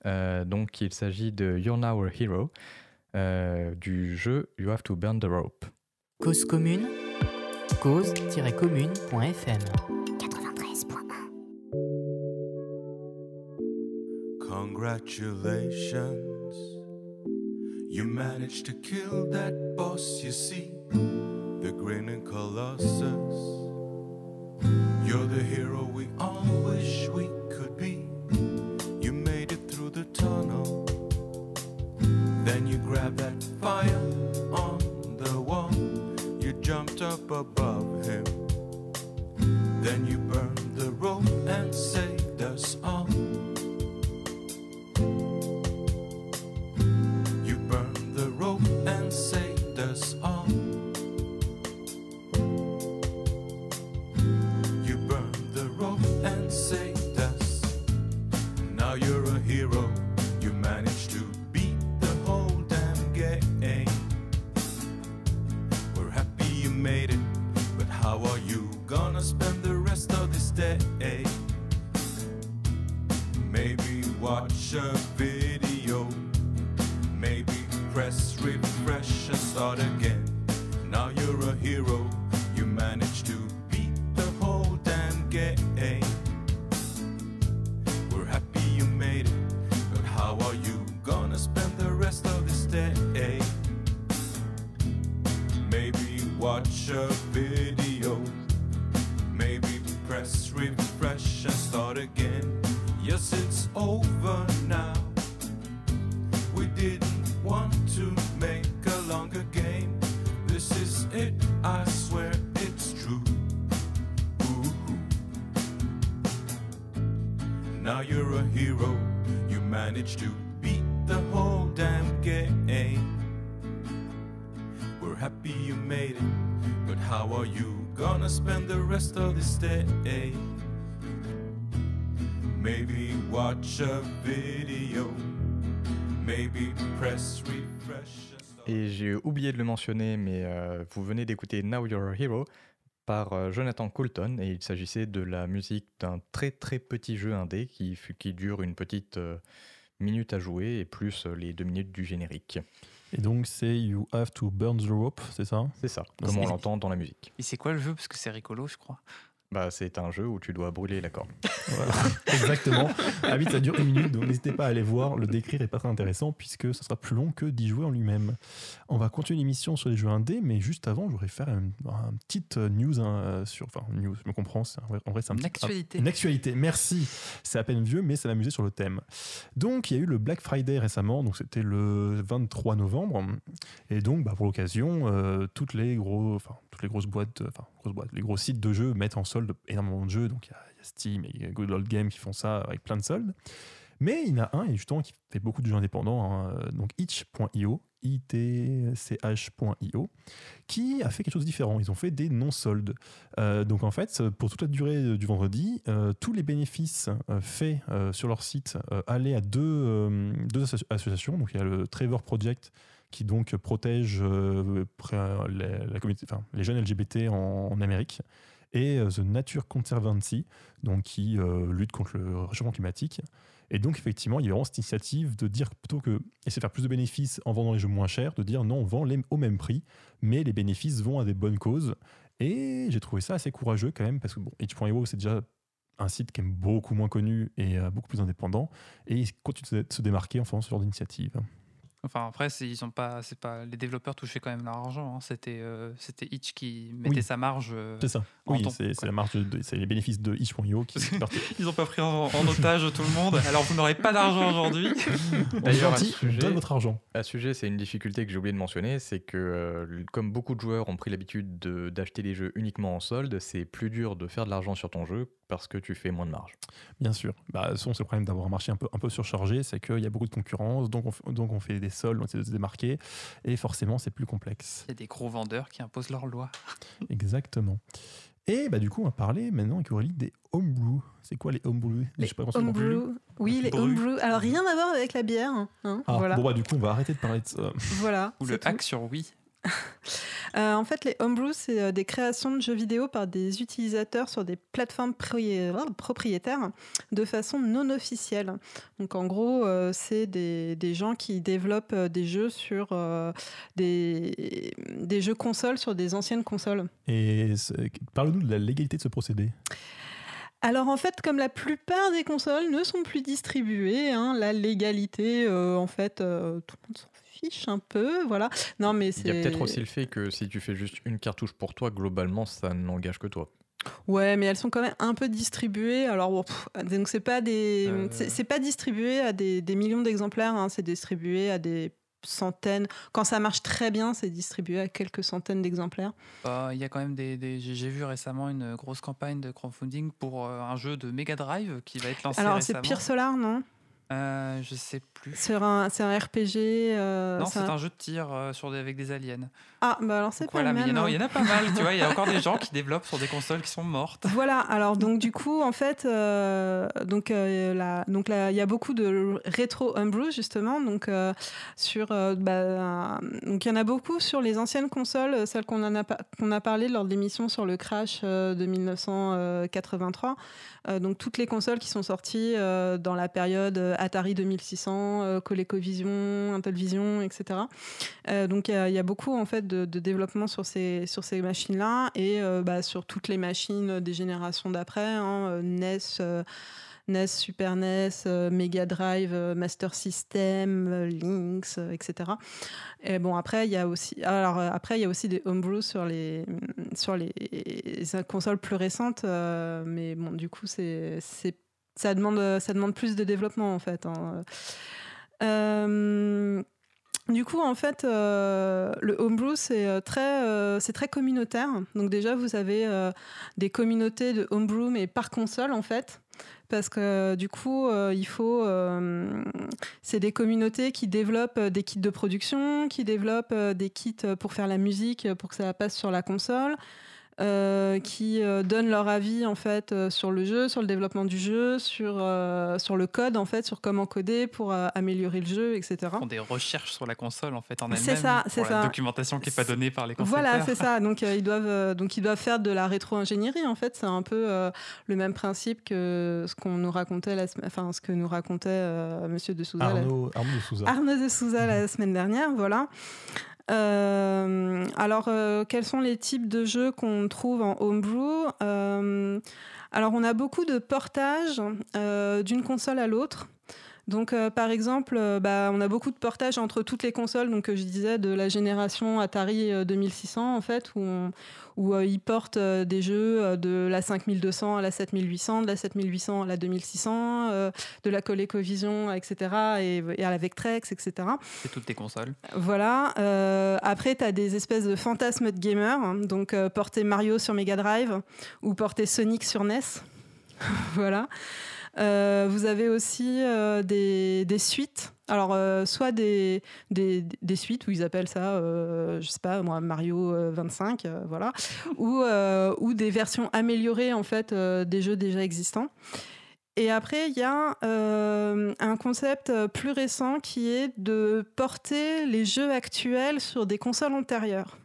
Euh, donc, il s'agit de You're Now a Hero, euh, du jeu You Have to Burn the Rope. Cause commune, cause tiret commune point f m quatre-vingt-treize virgule un. Congratulations. You managed to kill that boss, you see, the grinning colossus. You're the hero we all wish we could be. You made it through the tunnel. Then you grabbed that fire on the wall. You jumped up above him. Then you burned the rope and saved us all. Happy you made it. How are you gonna spend the rest of this day? Maybe watch a video. Maybe press refresh. Et j'ai oublié de le mentionner, mais euh, vous venez d'écouter Now You're a Hero par euh, Jonathan Coulton, et il s'agissait de la musique d'un très très petit jeu indé qui, qui dure une petite euh, minute à jouer et plus euh, les deux minutes du générique. Et donc c'est You Have to Burn the Rope, c'est ça ? C'est ça, comme on l'entend dans la musique. Et c'est quoi le jeu ? Parce que c'est rigolo, je crois. Bah, c'est un jeu où tu dois brûler la corde. Voilà, exactement. Ah oui, ça dure une minute, donc n'hésitez pas à aller voir. Le décrire n'est pas très intéressant, puisque ça sera plus long que d'y jouer en lui-même. On va continuer l'émission sur les jeux indés, mais juste avant, je voudrais faire une, une petite news. Hein, sur, enfin, news, je me comprends. C'est, en vrai, c'est un une petit, actualité. Un, une actualité, merci. C'est à peine vieux, mais ça m'amusait sur le thème. Donc, il y a eu le Black Friday récemment, donc c'était le vingt-trois novembre. Et donc, bah, pour l'occasion, euh, toutes, les gros, toutes les grosses boîtes, enfin, grosses boîtes, les gros sites de jeux mettent en sorte énormément de jeux, donc il y, y a Steam et Good Old Game qui font ça avec plein de soldes, mais il y en a un, et justement qui fait beaucoup de jeux indépendants, hein, donc Itch point io, I T C H point io, qui a fait quelque chose de différent. Ils ont fait des non-soldes. Euh, donc en fait, pour toute la durée du vendredi, euh, tous les bénéfices euh, faits euh, sur leur site euh, allaient à deux, euh, deux associations. Donc il y a le Trevor Project, qui donc protège euh, les, la communauté, enfin, les jeunes L G B T en, en Amérique, et The Nature Conservancy, donc qui euh, lutte contre le réchauffement climatique. Et donc effectivement, il y a vraiment cette initiative de dire, plutôt que essayer de faire plus de bénéfices en vendant les jeux moins chers, de dire non, on vend les, au même prix, mais les bénéfices vont à des bonnes causes. Et j'ai trouvé ça assez courageux quand même, parce que bon, Itch point io, c'est déjà un site qui est beaucoup moins connu et euh, beaucoup plus indépendant, et il continue de se démarquer en faisant ce genre d'initiative. Enfin, après, c'est, ils ont pas, c'est pas, les développeurs touchaient quand même leur argent. Hein. C'était, euh, c'était Itch qui mettait oui. sa marge. Euh, c'est ça. En oui, ton, c'est, c'est, la marge de, c'est les bénéfices de Itch point io qui sont partis. Ils n'ont pas pris en, en otage tout le monde. Alors, vous n'aurez pas d'argent aujourd'hui. D'ailleurs, gentil, à ce sujet, donne votre argent. À ce sujet, c'est une difficulté que j'ai oublié de mentionner, c'est que euh, comme beaucoup de joueurs ont pris l'habitude de, d'acheter les jeux uniquement en solde, c'est plus dur de faire de l'argent sur ton jeu parce que tu fais moins de marge. Bien sûr. Bah, c'est le problème d'avoir un marché un peu, un peu surchargé, c'est qu'il y a beaucoup de concurrence, donc on, donc on fait des soldes, on essaie de se démarquer, et forcément, c'est plus complexe. Il y a des gros vendeurs qui imposent leurs lois. Exactement. Et bah, du coup, on va parler maintenant avec Aurélie des homebrew. C'est quoi les homebrew ? Les Je sais pas homebrew, oui, les homebrew. Alors, rien à voir avec la bière. Hein, ah, voilà. Bon, bah, du coup, on va arrêter de parler de ça. Voilà. Ou le hack tout. Sur Wii. euh, en fait, les homebrew, c'est des créations de jeux vidéo par des utilisateurs sur des plateformes pri- propriétaires de façon non officielle. Donc en gros, euh, c'est des, des gens qui développent des jeux sur euh, des, des jeux consoles sur des anciennes consoles. Et parle-nous de la légalité de ce procédé. Alors en fait, comme la plupart des consoles ne sont plus distribuées, hein, la légalité, euh, en fait, euh, tout le monde s'en fiche un peu, voilà. Non, mais c'est... Il y a peut-être aussi le fait que si tu fais juste une cartouche pour toi, globalement, ça n'engage que toi. Ouais, mais elles sont quand même un peu distribuées. Alors, pff, donc c'est pas des, euh... c'est, c'est pas distribué à des, des millions d'exemplaires, hein, c'est distribué à des centaines. Quand ça marche très bien, c'est distribué à quelques centaines d'exemplaires. Euh, y a quand même des, des... J'ai vu récemment une grosse campagne de crowdfunding pour un jeu de Mega Drive qui va être lancé Alors, récemment. Alors, c'est Pire Solar, non ? Euh, je sais plus. C'est un, c'est un R P G. Euh, non, c'est, c'est un... un jeu de tir euh, sur des, avec des aliens. Ah, bah alors c'est donc, pas voilà, le même. Il y en a pas mal, tu vois. Il y a encore des gens qui développent sur des consoles qui sont mortes. Voilà. Alors donc du coup, en fait, euh, donc euh, là, donc là, il y a beaucoup de rétro homebrew justement. Donc euh, sur, euh, bah, donc il y en a beaucoup sur les anciennes consoles, celles qu'on en a qu'on a parlé lors de l'émission sur le crash euh, de mille neuf cent quatre-vingt-trois. Euh, donc toutes les consoles qui sont sorties euh, dans la période euh, Atari deux mille six cents, ColecoVision, Intellivision, et cetera. Euh, donc il y, y a beaucoup en fait de, de développement sur ces sur ces machines-là et euh, bah, sur toutes les machines des générations d'après, hein, N E S, euh, N E S, Super N E S, euh, Mega Drive, euh, Master System, euh, Lynx, euh, et cetera. Et bon après il y a aussi alors après il y a aussi des homebrew sur les sur les, les consoles plus récentes, euh, mais bon du coup c'est c'est Ça demande, ça demande plus de développement, en fait. Hein. Euh, du coup, en fait, euh, le homebrew, c'est très, euh, c'est très communautaire. Donc déjà, vous avez euh, des communautés de homebrew, mais par console, en fait. Parce que du coup, euh, il faut... Euh, c'est des communautés qui développent des kits de production, qui développent des kits pour faire la musique, pour que ça passe sur la console. euh, qui euh, donnent leur avis en fait euh, sur le jeu, sur le développement du jeu, sur euh, sur le code en fait, sur comment coder pour euh, améliorer le jeu, et cetera. Ils font des recherches sur la console en fait en elle-même. C'est ça, c'est ça. La documentation qui est pas donnée par les concepteurs. Voilà, c'est ça. Donc euh, ils doivent euh, donc ils doivent faire de la rétro-ingénierie en fait. C'est un peu euh, le même principe que ce qu'on nous racontait la semaine, enfin ce que nous racontait euh, Monsieur de Souza. Arnaud, la... Arnaud de Souza. Arnaud de Souza la semaine dernière, voilà. Euh, alors, euh, quels sont les types de jeux qu'on trouve en homebrew ? euh, Alors, on a beaucoup de portages euh, d'une console à l'autre. Donc, euh, par exemple, euh, bah, on a beaucoup de portages entre toutes les consoles. Donc, euh, je disais de la génération Atari euh, deux mille six cents, en fait, où, on, où euh, ils portent euh, des jeux euh, de la cinq mille deux cents à la sept mille huit cents, de la sept mille huit cents à la deux mille six cents, euh, de la ColecoVision, et cetera, et, et à la Vectrex, et cetera. C'est toutes les consoles. Voilà. Euh, après, tu as des espèces de fantasmes de gamers. Hein, donc, euh, porter Mario sur Mega Drive ou porter Sonic sur N E S. Voilà. Euh, vous avez aussi euh, des, des suites, alors euh, soit des, des, des suites où ils appellent ça, euh, je sais pas moi, Mario euh, vingt-cinq, euh, voilà, ou, euh, ou des versions améliorées en fait euh, des jeux déjà existants. Et après, il y a euh, un concept plus récent qui est de porter les jeux actuels sur des consoles antérieures.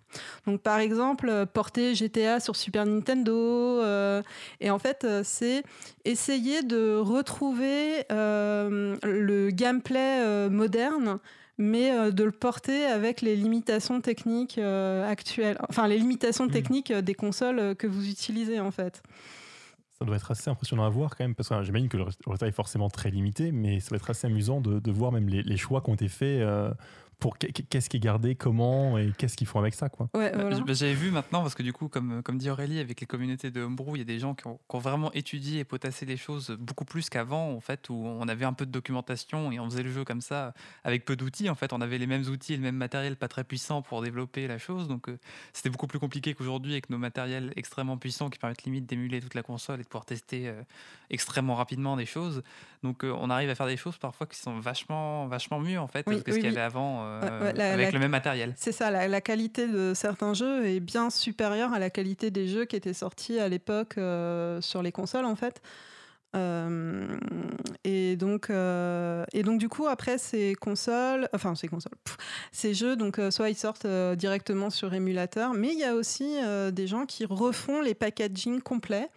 Donc, par exemple, porter G T A sur Super Nintendo. Euh, et en fait, c'est essayer de retrouver euh, le gameplay euh, moderne, mais euh, de le porter avec les limitations techniques euh, actuelles. Enfin, les limitations mmh. techniques des consoles que vous utilisez, en fait. Ça doit être assez impressionnant à voir quand même, parce que j'imagine que le résultat est forcément très limité, mais ça doit être assez amusant de, de voir même les, les choix qui ont été faits. Euh... Pour qu'est-ce qui est gardé, comment et qu'est-ce qu'ils font avec ça, quoi. Ouais, voilà. J'avais vu maintenant, parce que du coup, comme, comme dit Aurélie, avec les communautés de homebrew, il y a des gens qui ont, qui ont vraiment étudié et potassé les choses beaucoup plus qu'avant, en fait, où on avait un peu de documentation et on faisait le jeu comme ça, avec peu d'outils. En fait, on avait les mêmes outils et le même matériel pas très puissant pour développer la chose. Donc, euh, c'était beaucoup plus compliqué qu'aujourd'hui avec nos matériels extrêmement puissants qui permettent limite d'émuler toute la console et de pouvoir tester euh, extrêmement rapidement des choses. Donc, euh, on arrive à faire des choses parfois qui sont vachement, vachement mieux, en fait, oui, que oui, ce qu'il y avait oui. avant. Euh, ouais, ouais, la, avec la, le même matériel. C'est ça, la, la qualité de certains jeux est bien supérieure à la qualité des jeux qui étaient sortis à l'époque euh, sur les consoles, en fait. Euh, et donc, euh, et donc du coup, après ces consoles, enfin ces consoles, pff, ces jeux, donc euh, soit ils sortent euh, directement sur émulateur, mais il y a aussi euh, des gens qui refont les packaging complets,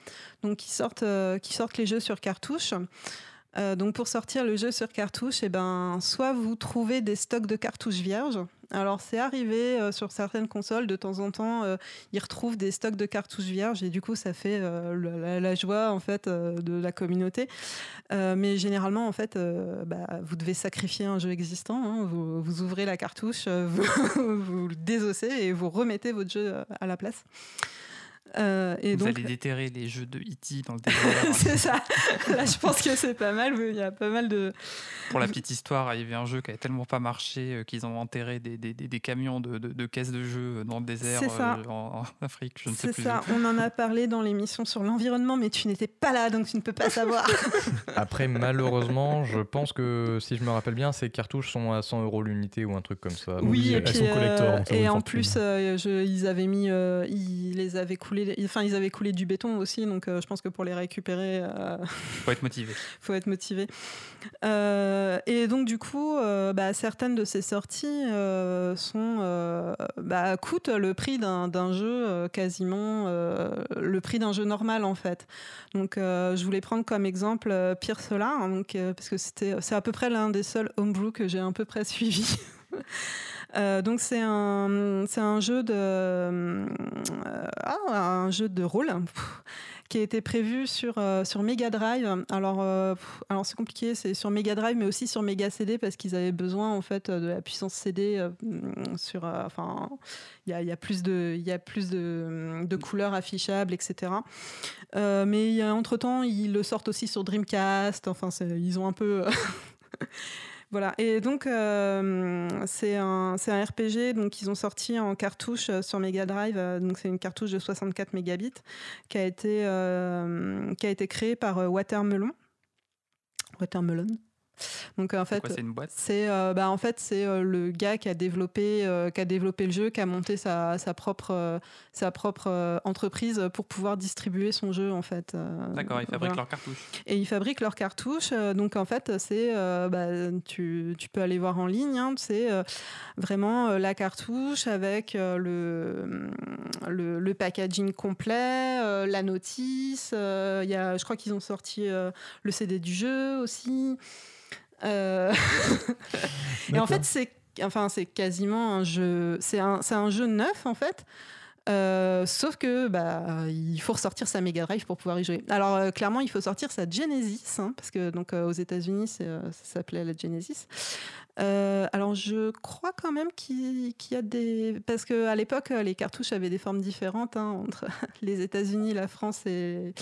donc qui sortent, euh, qui sortent les jeux sur cartouche. Euh, donc pour sortir le jeu sur cartouche, eh ben, soit vous trouvez des stocks de cartouches vierges. Alors c'est arrivé euh, sur certaines consoles, de temps en temps, euh, ils retrouvent des stocks de cartouches vierges et du coup ça fait euh, la, la joie en fait, euh, de la communauté. Euh, mais généralement en fait, euh, bah, vous devez sacrifier un jeu existant, hein, vous, vous ouvrez la cartouche, vous, vous le désossez et vous remettez votre jeu à la place. Euh, et vous donc... allez déterrer les jeux de E T dans le développeur. C'est ça. Là, je pense que c'est pas mal. Il y a pas mal de... Pour la petite histoire, il y avait un jeu qui n'avait tellement pas marché qu'ils ont enterré des, des, des, des camions de, de, de caisses de jeux dans le désert euh, en, en Afrique. Je ne sais plus. C'est ça. Où. On en a parlé dans l'émission sur l'environnement, mais tu n'étais pas là, donc tu ne peux pas savoir. Après, malheureusement, je pense que, si je me rappelle bien, ces cartouches sont à cent euros l'unité ou un truc comme ça. Oui, oui, et puis, euh, et en plus, euh, je, ils avaient mis... Euh, ils les avaient coulés. Enfin, ils avaient coulé du béton aussi, donc euh, je pense que pour les récupérer, euh... faut être motivé. Faut être motivé. Euh, et donc du coup, euh, bah, certaines de ces sorties euh, sont, euh, bah, coûtent le prix d'un, d'un jeu euh, quasiment euh, le prix d'un jeu normal en fait. Donc, euh, je voulais prendre comme exemple euh, Pierre Solar, hein, donc euh, parce que c'était, c'est à peu près l'un des seuls homebrew que j'ai à peu près suivi. Euh, donc c'est un c'est un jeu de euh, ah, un jeu de rôle pff, qui a été prévu sur euh, sur Mega Drive. Alors euh, pff, alors c'est compliqué, c'est sur Mega Drive mais aussi sur Mega C D parce qu'ils avaient besoin en fait de la puissance C D euh, sur euh, enfin il y a il y a plus de il y a plus de de couleurs affichables, et cetera. Euh, mais entre-temps, ils le sortent aussi sur Dreamcast. Enfin c'est, ils ont un peu Voilà, et donc euh, c'est, un, c'est un R P G, donc ils ont sorti en cartouche sur Mega Drive, euh, donc c'est une cartouche de soixante-quatre mégabits qui a été, euh, qui a été créée par Watermelon. Watermelon Donc en fait, c'est une boîte. C'est euh, bah en fait c'est euh, le gars qui a développé euh, qui a développé le jeu, qui a monté sa sa propre euh, sa propre euh, entreprise pour pouvoir distribuer son jeu en fait. Euh, D'accord, ils fabriquent voilà. leurs cartouches. Et ils fabriquent leurs cartouches. Euh, donc en fait c'est euh, bah tu tu peux aller voir en ligne. Hein, c'est euh, vraiment euh, la cartouche avec euh, le, le le packaging complet, euh, la notice. Euh, y a, je crois qu'ils ont sorti euh, le C D du jeu aussi. Euh... et en fait c'est enfin c'est quasiment un jeu c'est un c'est un jeu neuf en fait euh, sauf que bah il faut ressortir sa Mega Drive pour pouvoir y jouer. Alors euh, clairement il faut sortir sa Genesis hein, parce que donc euh, aux États-Unis c'est, euh, ça s'appelait la Genesis. Euh, alors je crois quand même qu'il, qu'il y a des parce que à l'époque les cartouches avaient des formes différentes hein, entre les États-Unis, la France et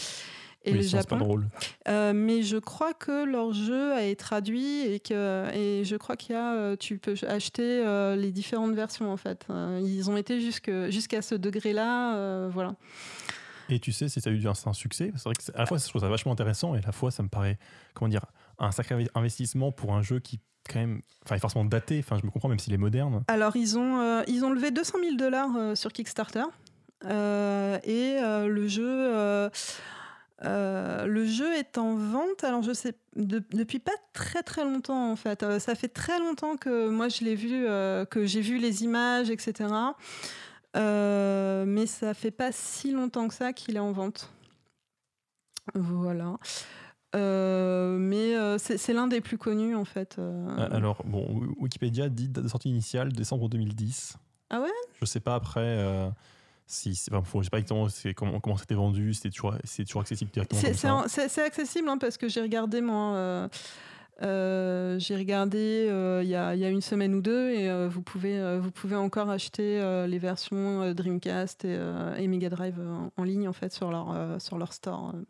Et oui, le Japon. C'est pas drôle. Euh, mais je crois que leur jeu a été traduit et que et je crois qu'il y a tu peux acheter euh, les différentes versions en fait. Euh, ils ont été jusque jusqu'à ce degré-là, euh, voilà. Et tu sais si ça a eu un, un succès, c'est vrai que c'est, à la fois je trouve ça vachement intéressant et à la fois ça me paraît comment dire un sacré investissement pour un jeu qui quand même, enfin, il est forcément daté. Enfin, je me comprends même s'il est moderne. Alors ils ont euh, ils ont levé deux cent mille dollars euh, sur Kickstarter euh, et euh, le jeu. Euh, Euh, le jeu est en vente, alors je sais de, depuis pas très très longtemps en fait. Euh, ça fait très longtemps que moi je l'ai vu, euh, que j'ai vu les images, et cetera. Euh, mais ça fait pas si longtemps que ça qu'il est en vente. Voilà. Euh, mais euh, c'est, c'est l'un des plus connus en fait. Euh... Alors bon, Wikipédia dit date de sortie initiale décembre deux mille dix. Ah ouais ? Je sais pas après. Euh... Si, c'est, enfin, faut, je sais pas exactement c'est, comment, comment c'était vendu, c'était toujours, c'est toujours accessible directement. C'est, c'est, en, c'est, c'est accessible hein, parce que j'ai regardé moi, euh, euh, j'ai regardé il euh, y, y a une semaine ou deux et euh, vous pouvez euh, vous pouvez encore acheter euh, les versions euh, Dreamcast et, euh, et Mega Drive euh, en ligne en fait sur leur euh, sur leur store. Euh.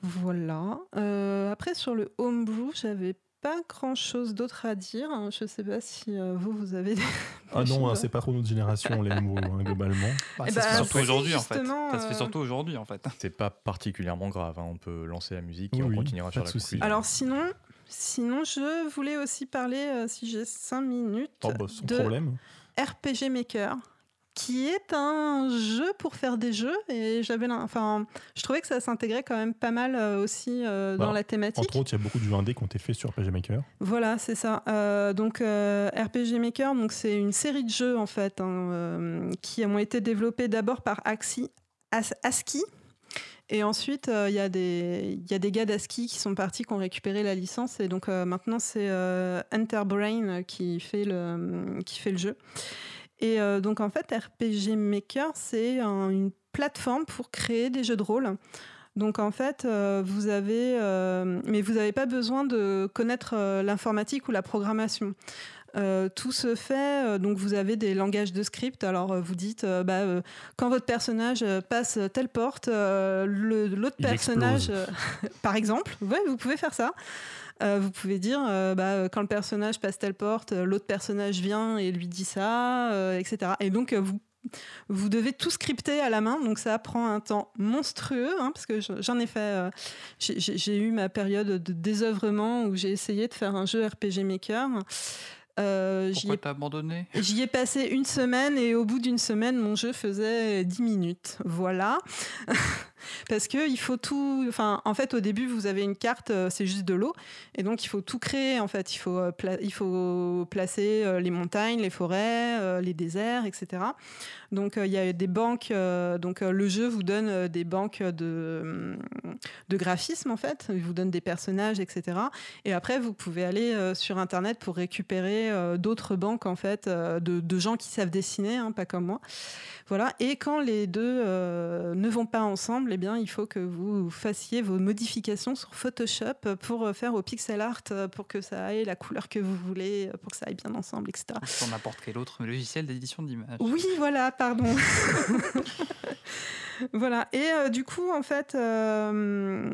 Voilà. Euh, après sur le homebrew, j'avais pas grand chose d'autre à dire. Je sais pas si euh, vous, vous avez. Des... Ah non, hein, c'est pas trop notre génération, les mots, hein, globalement. Bah, ça, bah, se surtout aujourd'hui, en fait. Euh... ça se fait surtout aujourd'hui, en fait. C'est pas particulièrement grave, hein. On peut lancer la musique et oui, on continuera sur la conclusion. Alors, sinon, sinon, je voulais aussi parler, euh, si j'ai cinq minutes, oh, bah, sans de problème. R P G Maker, qui est un jeu pour faire des jeux et j'avais enfin je trouvais que ça s'intégrait quand même pas mal aussi euh, dans voilà. la thématique. Entre autres, il y a beaucoup de jeux indés qui ont été faits sur R P G Maker. Voilà, c'est ça. Euh, donc euh, R P G Maker, donc c'est une série de jeux en fait hein, euh, qui ont été développés d'abord par Axi, As, ASCII et ensuite il euh, y a des il y a des gars d'ASCII qui sont partis qui ont récupéré la licence et donc euh, maintenant c'est euh, Enterbrain qui fait le qui fait le jeu. Et euh, donc, en fait, R P G Maker, c'est un, une plateforme pour créer des jeux de rôle. Donc, en fait, euh, vous avez... Euh, mais vous n'avez pas besoin de connaître euh, l'informatique ou la programmation. Euh, tout se fait... Euh, donc, vous avez des langages de script. Alors, euh, vous dites, euh, bah, euh, quand votre personnage passe telle porte, euh, le, l'autre Il personnage... Euh, par exemple, ouais, vous pouvez faire ça. Euh, vous pouvez dire euh, bah, quand le personnage passe telle porte, l'autre personnage vient et lui dit ça, euh, et cetera. Et donc vous, vous devez tout scripter à la main, donc ça prend un temps monstrueux, hein, parce que j'en ai fait, euh, j'ai, j'ai eu ma période de désœuvrement où j'ai essayé de faire un jeu R P G Maker. Euh, Pourquoi j'y ai, t'as abandonné ? J'y ai passé une semaine et au bout d'une semaine, mon jeu faisait dix minutes. Voilà. Parce que il faut tout. Enfin, en fait, au début, vous avez une carte, c'est juste de l'eau, et donc il faut tout créer. En fait, il faut pla- il faut placer les montagnes, les forêts, les déserts, et cetera. Donc, il y a des banques. Donc, le jeu vous donne des banques de de graphisme, en fait. Il vous donne des personnages, et cetera. Et après, vous pouvez aller sur Internet pour récupérer d'autres banques, en fait, de de gens qui savent dessiner, hein, pas comme moi. Voilà. Et quand les deux euh, ne vont pas ensemble, eh bien, il faut que vous fassiez vos modifications sur Photoshop pour faire au pixel art, pour que ça aille la couleur que vous voulez, pour que ça aille bien ensemble, et cetera. Sur n'importe quel autre logiciel d'édition d'images. Oui, voilà, pardon. Voilà. Et euh, du coup, en fait, euh,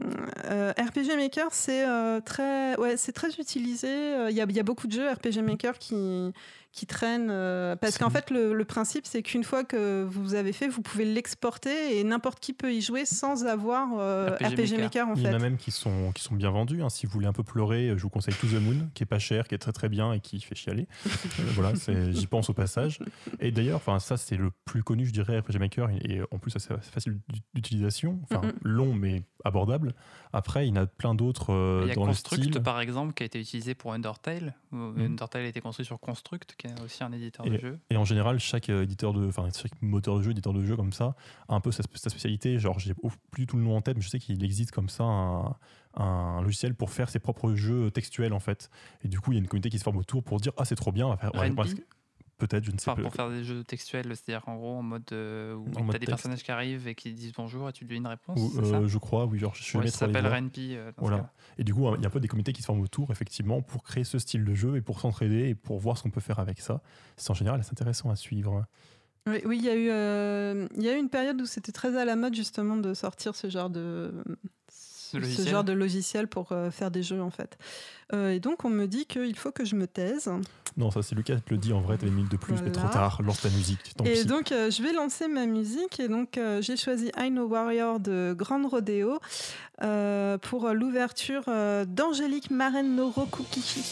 euh, R P G Maker, c'est euh, très, ouais, c'est très utilisé. Il y a, il y a beaucoup de jeux R P G Maker qui qui traînent. Euh, parce qu'en fait, le, le principe, c'est qu'une fois que vous avez fait, vous pouvez l'exporter et n'importe qui peut y jouer sans avoir euh, R P G Maker. En fait. Il y en a même qui sont, qui sont bien vendus. Hein. Si vous voulez un peu pleurer, je vous conseille To The Moon, qui est pas cher, qui est très très bien et qui fait chialer. euh, voilà, c'est, j'y pense au passage. Et d'ailleurs, ça, c'est le plus connu, je dirais, R P G Maker. Et en plus, c'est facile d'utilisation. Enfin, mm-hmm. long, mais abordable. Après, il y en a plein d'autres euh, dans le style. Il y a Construct, par exemple, qui a été utilisé pour Undertale. Mm-hmm. Undertale a été construit sur Construct, qui est aussi un éditeur et, de jeu. Et en général, chaque éditeur de, enfin chaque moteur de jeu, éditeur de jeu comme ça, a un peu sa, sa spécialité. Genre, j'ai plus tout le nom en tête, mais je sais qu'il existe comme ça un, un logiciel pour faire ses propres jeux textuels en fait. Et du coup, il y a une communauté qui se forme autour pour dire ah c'est trop bien, on va faire. Ouais, peut-être, je ne sais enfin, pas. Pour faire des jeux textuels, c'est-à-dire en gros en mode euh, où tu as des texte. personnages qui arrivent et qui disent bonjour et tu lui donnes une réponse. Ou, c'est euh, ça je crois, oui, genre je suis ouais, ça s'appelle R N P. Euh, voilà. Et du coup, il y a un peu des comités qui se forment autour, effectivement, pour créer ce style de jeu et pour s'entraider et pour voir ce qu'on peut faire avec ça. C'est en général assez intéressant à suivre. Oui, oui, il y a eu, euh, il y a eu une période où c'était très à la mode justement de sortir ce genre de. Ce genre de logiciel pour euh, faire des jeux en fait. Euh, et donc on me dit qu'il faut que je me taise. Non, ça c'est Lucas qui te le dit en vrai, t'as une minute de plus, voilà. Mais trop tard, lance ta musique. Tant et pis. Donc euh, je vais lancer ma musique et donc euh, j'ai choisi I Know Warrior de Grand Rodeo euh, pour l'ouverture euh, d'Angélique Maren no Rokukichi.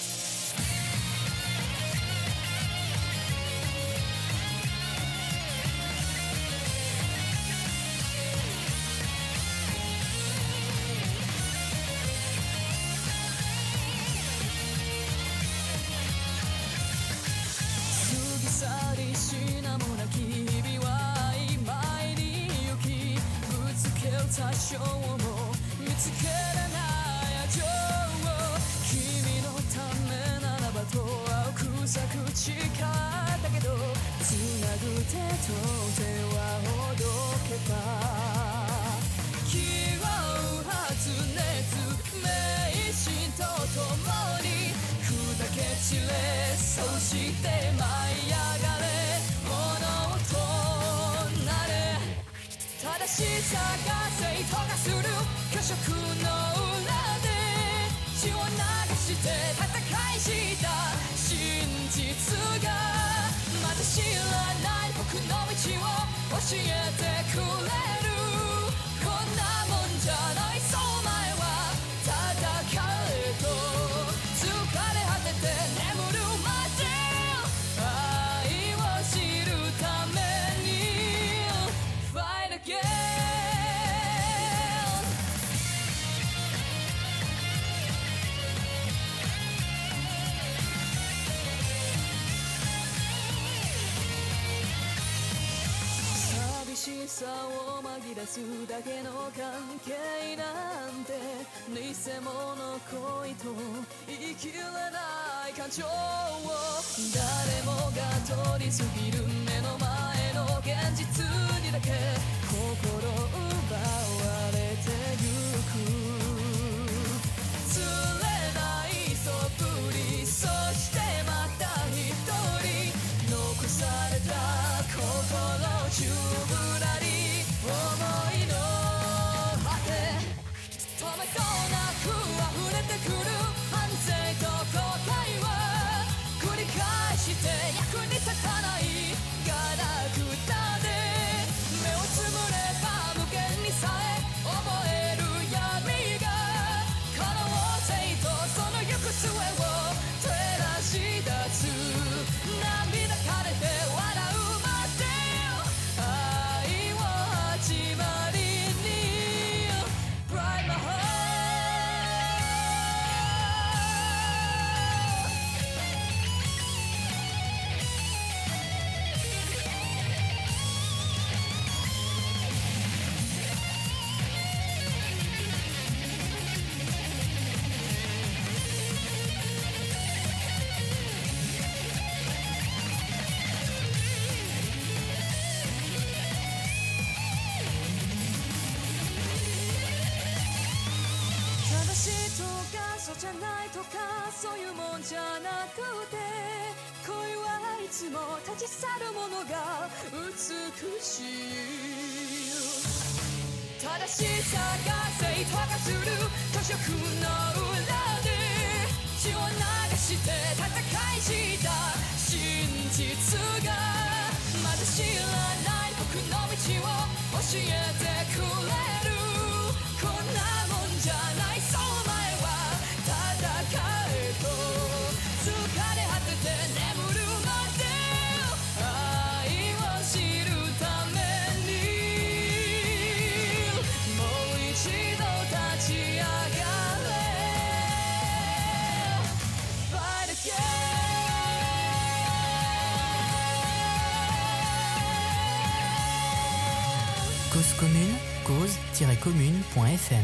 Cause Commune, cause tiret commune point f m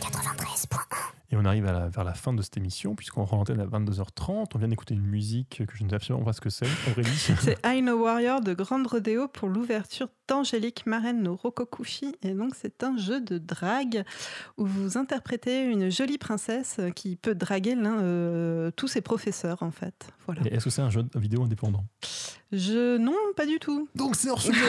quatre-vingt-treize virgule un. Et on arrive à la, vers la fin de cette émission, puisqu'on rentre à vingt-deux heures trente. On vient d'écouter une musique que je ne sais absolument pas ce que c'est. Aurélie. C'est I No Warrior de Grande Rodeo pour l'ouverture d'Angélique Marraine no Rokokushi. Et donc, c'est un jeu de drague où vous interprétez une jolie princesse qui peut draguer l'un, euh, tous ses professeurs, en fait. Voilà. Et est-ce que c'est un jeu vidéo indépendant ? Je... Non, pas du tout. Donc c'est hors sujet.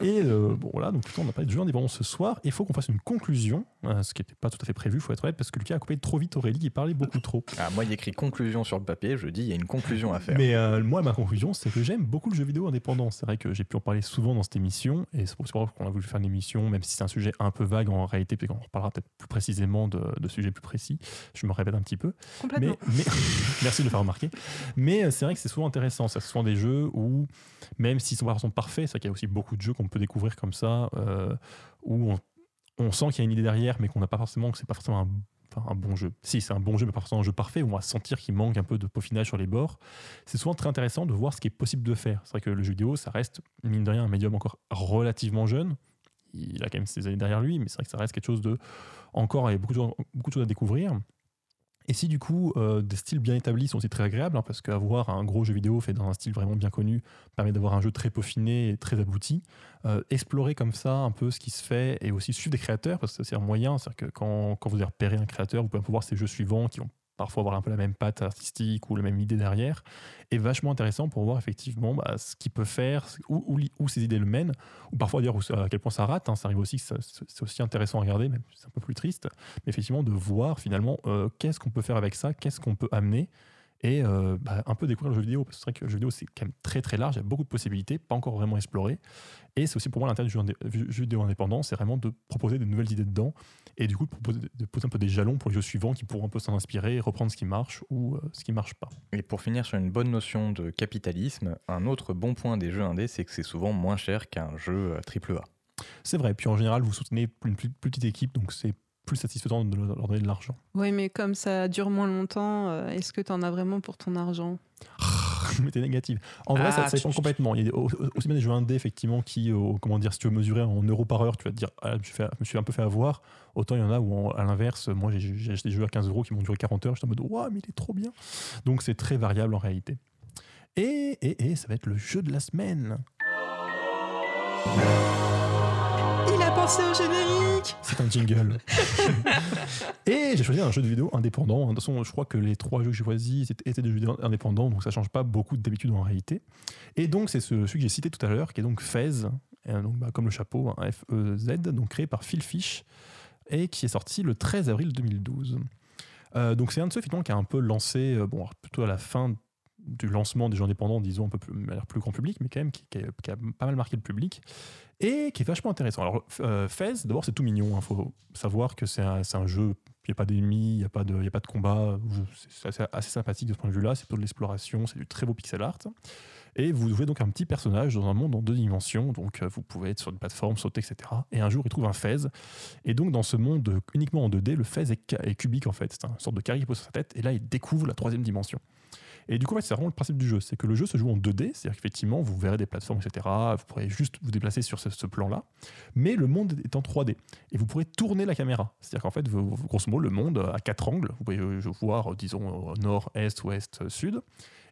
Et euh, bon, voilà, donc on a parlé de jeux indépendants ce soir. Il faut qu'on fasse une conclusion, hein, ce qui n'était pas tout à fait prévu, il faut être honnête, parce que Lucas a coupé trop vite Aurélie, il parlait beaucoup trop. Ah, moi, il écrit conclusion sur le papier, je dis il y a une conclusion à faire. Mais euh, moi, ma conclusion, c'est que j'aime beaucoup le jeu vidéo indépendant. C'est vrai que j'ai pu en parler souvent dans cette émission, et c'est pour ça qu'on a voulu faire une émission, même si c'est un sujet un peu vague en réalité, parce qu'on reparlera peut-être plus précisément de, de sujets plus précis. Je me répète un petit peu. Complètement. Mais, mais... Merci de le faire remarquer. Mais c'est vrai que c'est souvent intéressant, c'est souvent des jeux où, même s'ils sont, sont parfaits, c'est vrai qu'il y a aussi beaucoup de jeux qu'on peut découvrir comme ça, euh, où on, on sent qu'il y a une idée derrière, mais qu'on n'a pas forcément, que c'est pas forcément un, enfin, un bon jeu. Si, c'est un bon jeu, mais pas forcément un jeu parfait, où on va sentir qu'il manque un peu de peaufinage sur les bords. C'est souvent très intéressant de voir ce qui est possible de faire. C'est vrai que le jeu vidéo, ça reste, mine de rien, un médium encore relativement jeune. Il a quand même ses années derrière lui, mais c'est vrai que ça reste quelque chose de... Encore, il y a beaucoup de, beaucoup de choses à découvrir. Et si du coup, euh, des styles bien établis sont aussi très agréables, hein, parce qu'avoir un gros jeu vidéo fait dans un style vraiment bien connu permet d'avoir un jeu très peaufiné et très abouti, euh, explorer comme ça un peu ce qui se fait et aussi suivre des créateurs, parce que c'est un moyen, c'est-à-dire que quand, quand vous avez repéré un créateur, vous pouvez voir ses jeux suivants qui vont parfois avoir un peu la même patte artistique ou la même idée derrière, est vachement intéressant pour voir effectivement bah, ce qu'il peut faire, où, où, où ses idées le mènent, ou parfois dire où, à quel point ça rate, hein, ça arrive aussi, ça, c'est aussi intéressant à regarder, même si c'est un peu plus triste, mais effectivement de voir finalement euh, qu'est-ce qu'on peut faire avec ça, qu'est-ce qu'on peut amener, et euh, bah, un peu découvrir le jeu vidéo, parce que c'est vrai que le jeu vidéo c'est quand même très très large, il y a beaucoup de possibilités, pas encore vraiment explorées, et c'est aussi pour moi l'intérêt du jeu, indé- jeu vidéo indépendant, c'est vraiment de proposer de nouvelles idées dedans, et du coup de, proposer, de poser un peu des jalons pour les jeux suivants qui pourront un peu s'en inspirer, reprendre ce qui marche ou euh, ce qui marche pas. Et pour finir sur une bonne notion de capitalisme, un autre bon point des jeux indés, c'est que c'est souvent moins cher qu'un jeu triple A. C'est vrai, puis en général vous soutenez une plus petite équipe, donc c'est plus satisfaisant de leur donner de l'argent. Oui, mais comme ça dure moins longtemps, est-ce que tu en as vraiment pour ton argent ? Mais t'es négative. En vrai, ah, ça, ça dépend complètement. Il y a aussi bien des jeux indés, effectivement, qui, oh, comment dire, si tu veux mesurer en euros par heure, tu vas te dire, ah, je, fais, je me suis un peu fait avoir. Autant il y en a où, à l'inverse, moi, j'ai, j'ai acheté des jeux à quinze euros qui m'ont duré quarante heures. Je suis en mode, waouh, mais il est trop bien. Donc, c'est très variable en réalité. Et, et, et ça va être le jeu de la semaine. Il a pensé au générique. C'est un jingle. Et j'ai choisi un jeu de vidéo indépendant. De toute façon, je crois que les trois jeux que j'ai choisis étaient des jeux vidéo indépendants, donc ça change pas beaucoup d'habitude en réalité. Et donc, c'est ce, celui que j'ai cité tout à l'heure, qui est donc Fez, et donc, bah, comme le chapeau, hein, F E Z, donc créé par Phil Fish, et qui est sorti le treize avril deux mille douze. Euh, donc, c'est un de ceux finalement qui a un peu lancé, euh, bon, plutôt à la fin du lancement des jeux indépendants, disons un peu plus, à l'air plus grand public, mais quand même qui, qui, a, qui a pas mal marqué le public et qui est vachement intéressant. Alors euh, Fez, d'abord c'est tout mignon, il hein, faut savoir que c'est un, c'est un jeu, il n'y a pas d'ennemis, il n'y a, a pas de combat, c'est assez, assez sympathique de ce point de vue-là, c'est plutôt de l'exploration, c'est du très beau pixel art. Et vous jouez donc un petit personnage dans un monde en deux dimensions, donc vous pouvez être sur une plateforme, sauter, et cetera. Et un jour, il trouve un Fez. Et donc, dans ce monde uniquement en deux D, le Fez est, est cubique en fait, c'est une sorte de carré qui pose sur sa tête, et là, il découvre la troisième dimension. Et du coup, en fait, c'est vraiment le principe du jeu, c'est que le jeu se joue en deux D, c'est-à-dire qu'effectivement, vous verrez des plateformes, et cetera. Vous pourrez juste vous déplacer sur ce, ce plan-là, mais le monde est en trois D, et vous pourrez tourner la caméra. C'est-à-dire qu'en fait, vous, grosso modo, le monde a quatre angles, vous pouvez voir, disons, nord, est, ouest, sud.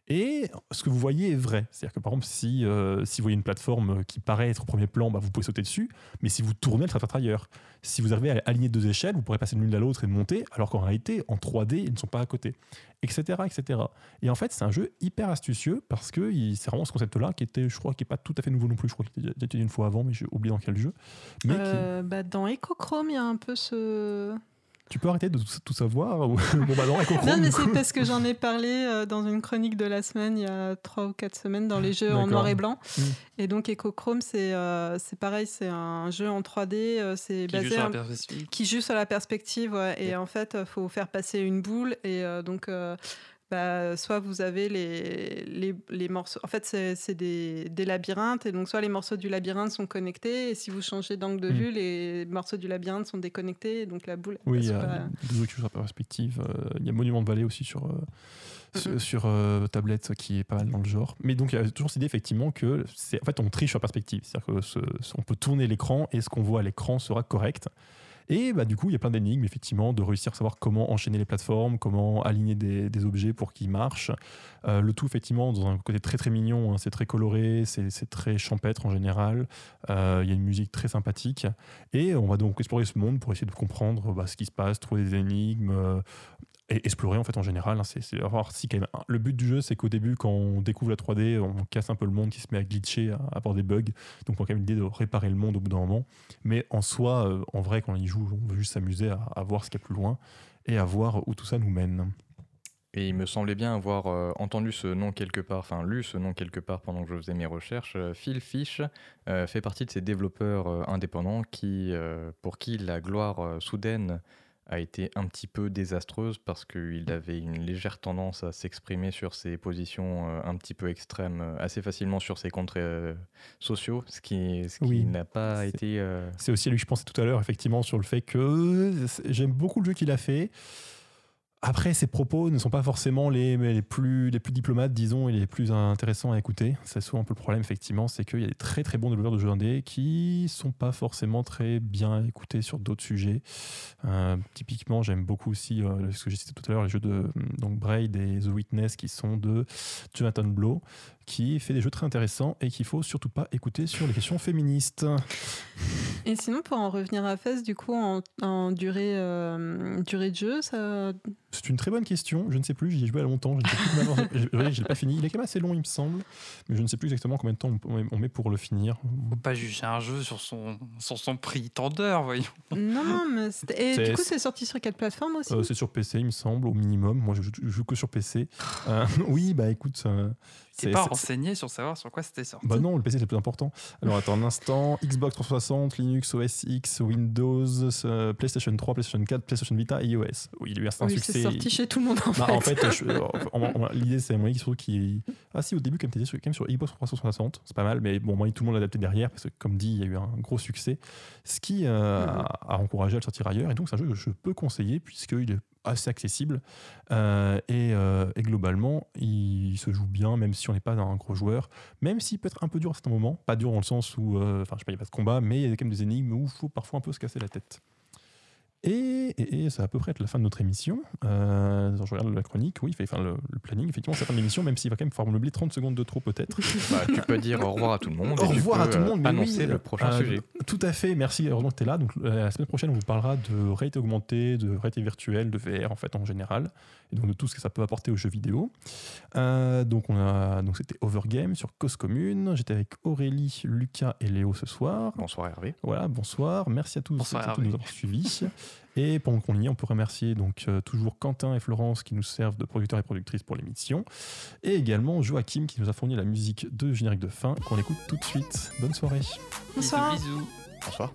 Et ce que vous voyez est vrai, c'est-à-dire que par exemple si, euh, si vous voyez une plateforme qui paraît être au premier plan, bah, vous pouvez sauter dessus, mais si vous tournez, elle sera ailleurs. Si vous arrivez à aligner deux échelles, vous pourrez passer de l'une à l'autre et monter, alors qu'en réalité en trois D ils ne sont pas à côté, etc., et cetera. Et en fait c'est un jeu hyper astucieux parce que il, c'est vraiment ce concept-là qui était, je crois, qui est pas tout à fait nouveau non plus. Je crois qu'il était étudié une fois avant, mais j'ai oublié dans quel jeu. Mais euh, qui... bah, dans Echo Chrome il y a un peu ce Tu peux arrêter de tout, tout savoir ou... Bon bah non, Echo Chrome. Non, mais c'est parce que j'en ai parlé euh, dans une chronique de la semaine, il y a trois ou quatre semaines, dans les jeux D'accord. en noir et blanc. Mmh. Et donc Echo Chrome, c'est, euh, c'est pareil, c'est un jeu en trois D euh, c'est qui, basé joue sur un... la perspective. qui joue sur la perspective. Ouais. Et ouais. en fait, il faut faire passer une boule. Et euh, donc... Euh, Bah, soit vous avez les, les, les morceaux... En fait, c'est, c'est des, des labyrinthes. Et donc, soit les morceaux du labyrinthe sont connectés. Et si vous changez d'angle de vue, mmh. les morceaux du labyrinthe sont déconnectés. Et donc, la boule... Oui, il y a pas... des jeux qui jouent sur la perspective. Il euh, y a Monument de Vallée aussi sur, euh, mmh. sur euh, tablette, qui est pas mal dans le genre. Mais donc, il y a toujours cette idée, effectivement, que... C'est, en fait, on triche sur la perspective. C'est-à-dire qu'on ce, ce, peut tourner l'écran et ce qu'on voit à l'écran sera correct. Et bah, du coup, il y a plein d'énigmes, effectivement, de réussir à savoir comment enchaîner les plateformes, comment aligner des, des objets pour qu'ils marchent. Euh, le tout, effectivement, dans un côté très, très mignon. Hein, c'est très coloré, c'est, c'est très champêtre en général. Euh, il y a une musique très sympathique. Et on va donc explorer ce monde pour essayer de comprendre bah, ce qui se passe, trouver des énigmes... Euh, et explorer en fait en général hein, c'est, c'est avoir si quand même le but du jeu c'est qu'au début quand on découvre la trois D on casse un peu le monde qui se met à glitcher à, à avoir des bugs donc on a quand même l'idée de réparer le monde au bout d'un moment mais en soi euh, en vrai quand on y joue on veut juste s'amuser à, à voir ce qu'il y a plus loin et à voir où tout ça nous mène. Et il me semblait bien avoir euh, entendu ce nom quelque part, enfin lu ce nom quelque part pendant que je faisais mes recherches. Phil Fish euh, fait partie de ces développeurs euh, indépendants qui, euh, pour qui la gloire euh, soudaine a été un petit peu désastreuse parce qu'il avait une légère tendance à s'exprimer sur ses positions un petit peu extrêmes assez facilement sur ses comptes sociaux, ce qui, ce qui oui, n'a pas c'est, été... Euh... C'est aussi à lui que je pensais tout à l'heure, effectivement, sur le fait que j'aime beaucoup le jeu qu'il a fait. Après, ses propos ne sont pas forcément les, les, plus, les plus diplomates, disons, et les plus intéressants à écouter. C'est souvent un peu le problème, effectivement, c'est qu'il y a des très très bons développeurs de jeux indés qui ne sont pas forcément très bien écoutés sur d'autres sujets. Euh, typiquement, j'aime beaucoup aussi, euh, ce que j'ai cité tout à l'heure, les jeux de donc Braid et The Witness qui sont de Jonathan Blow, qui fait des jeux très intéressants et qu'il ne faut surtout pas écouter sur les questions féministes. Et sinon, pour en revenir à Fez, du coup, en, en durée, euh, durée de jeu, ça... C'est une très bonne question. Je ne sais plus, j'y ai joué à longtemps. Je ne l'ai pas fini. Il est quand même assez long, il me semble. Mais je ne sais plus exactement combien de temps on met pour le finir. Il ne faut pas juger un jeu sur son, sur son prix tendeur, voyons. Non, mais et c'est, du coup, c'est sorti sur quelle plateforme aussi euh, C'est sur P C, il me semble, au minimum. Moi, je ne joue, joue que sur P C. Euh, oui, bah écoute... Euh, T'es c'est, pas c'est, renseigné c'est... sur savoir sur quoi c'était sorti. Bah non, le P C, c'est le plus important. Alors, attends un instant. Xbox trois cent soixante, Linux, O S X, Windows, euh, PlayStation trois, PlayStation quatre, PlayStation Vita et iOS. Oui, lui, c'est un oui, succès. C'est sorti chez tout le monde, en bah, fait. En fait je, on, on, on, l'idée, c'est moi qui... Ah si, au début, comme tu disais, quand même sur Xbox trois cent soixante, c'est pas mal, mais bon, moi, tout le monde l'a adapté derrière, parce que, comme dit, il y a eu un gros succès, ce qui euh, mmh. a, a encouragé à le sortir ailleurs. Et donc, c'est un jeu que je peux conseiller, puisqu'il est assez accessible euh, et, euh, et globalement il, il se joue bien même si on n'est pas un gros joueur, même s'il peut être un peu dur à certains moments, pas dur dans le sens où enfin euh, je sais pas, il n'y a pas de combat, mais il y a quand même des énigmes où il faut parfois un peu se casser la tête. Et, et, et ça va à peu près être la fin de notre émission. Euh, je regarde la chronique, oui, enfin, le, le planning, effectivement, c'est la fin de l'émission, même s'il va quand même falloir meubler trente secondes de trop, peut-être. Bah, tu peux dire au revoir à tout le monde. Au revoir à tout le monde, mais annoncer oui, le prochain euh, sujet. Tout à fait, merci, heureusement que tu es là. Donc, la semaine prochaine, on vous parlera de réalité augmentée, de réalité virtuelle, de V R en fait en général, et donc de tout ce que ça peut apporter aux jeux vidéo. Euh, donc, on a, donc, c'était Overgame sur Cause Commune. J'étais avec Aurélie, Lucas et Léo ce soir. Bonsoir Hervé. Voilà, bonsoir. Merci à tous de nous avoir suivis. Et pendant qu'on y est, on peut remercier donc, euh, toujours Quentin et Florence qui nous servent de producteurs et productrices pour l'émission, et également Joachim qui nous a fourni la musique de générique de fin qu'on écoute tout de suite. Bonne soirée. Bonsoir. Bisous. Bonsoir.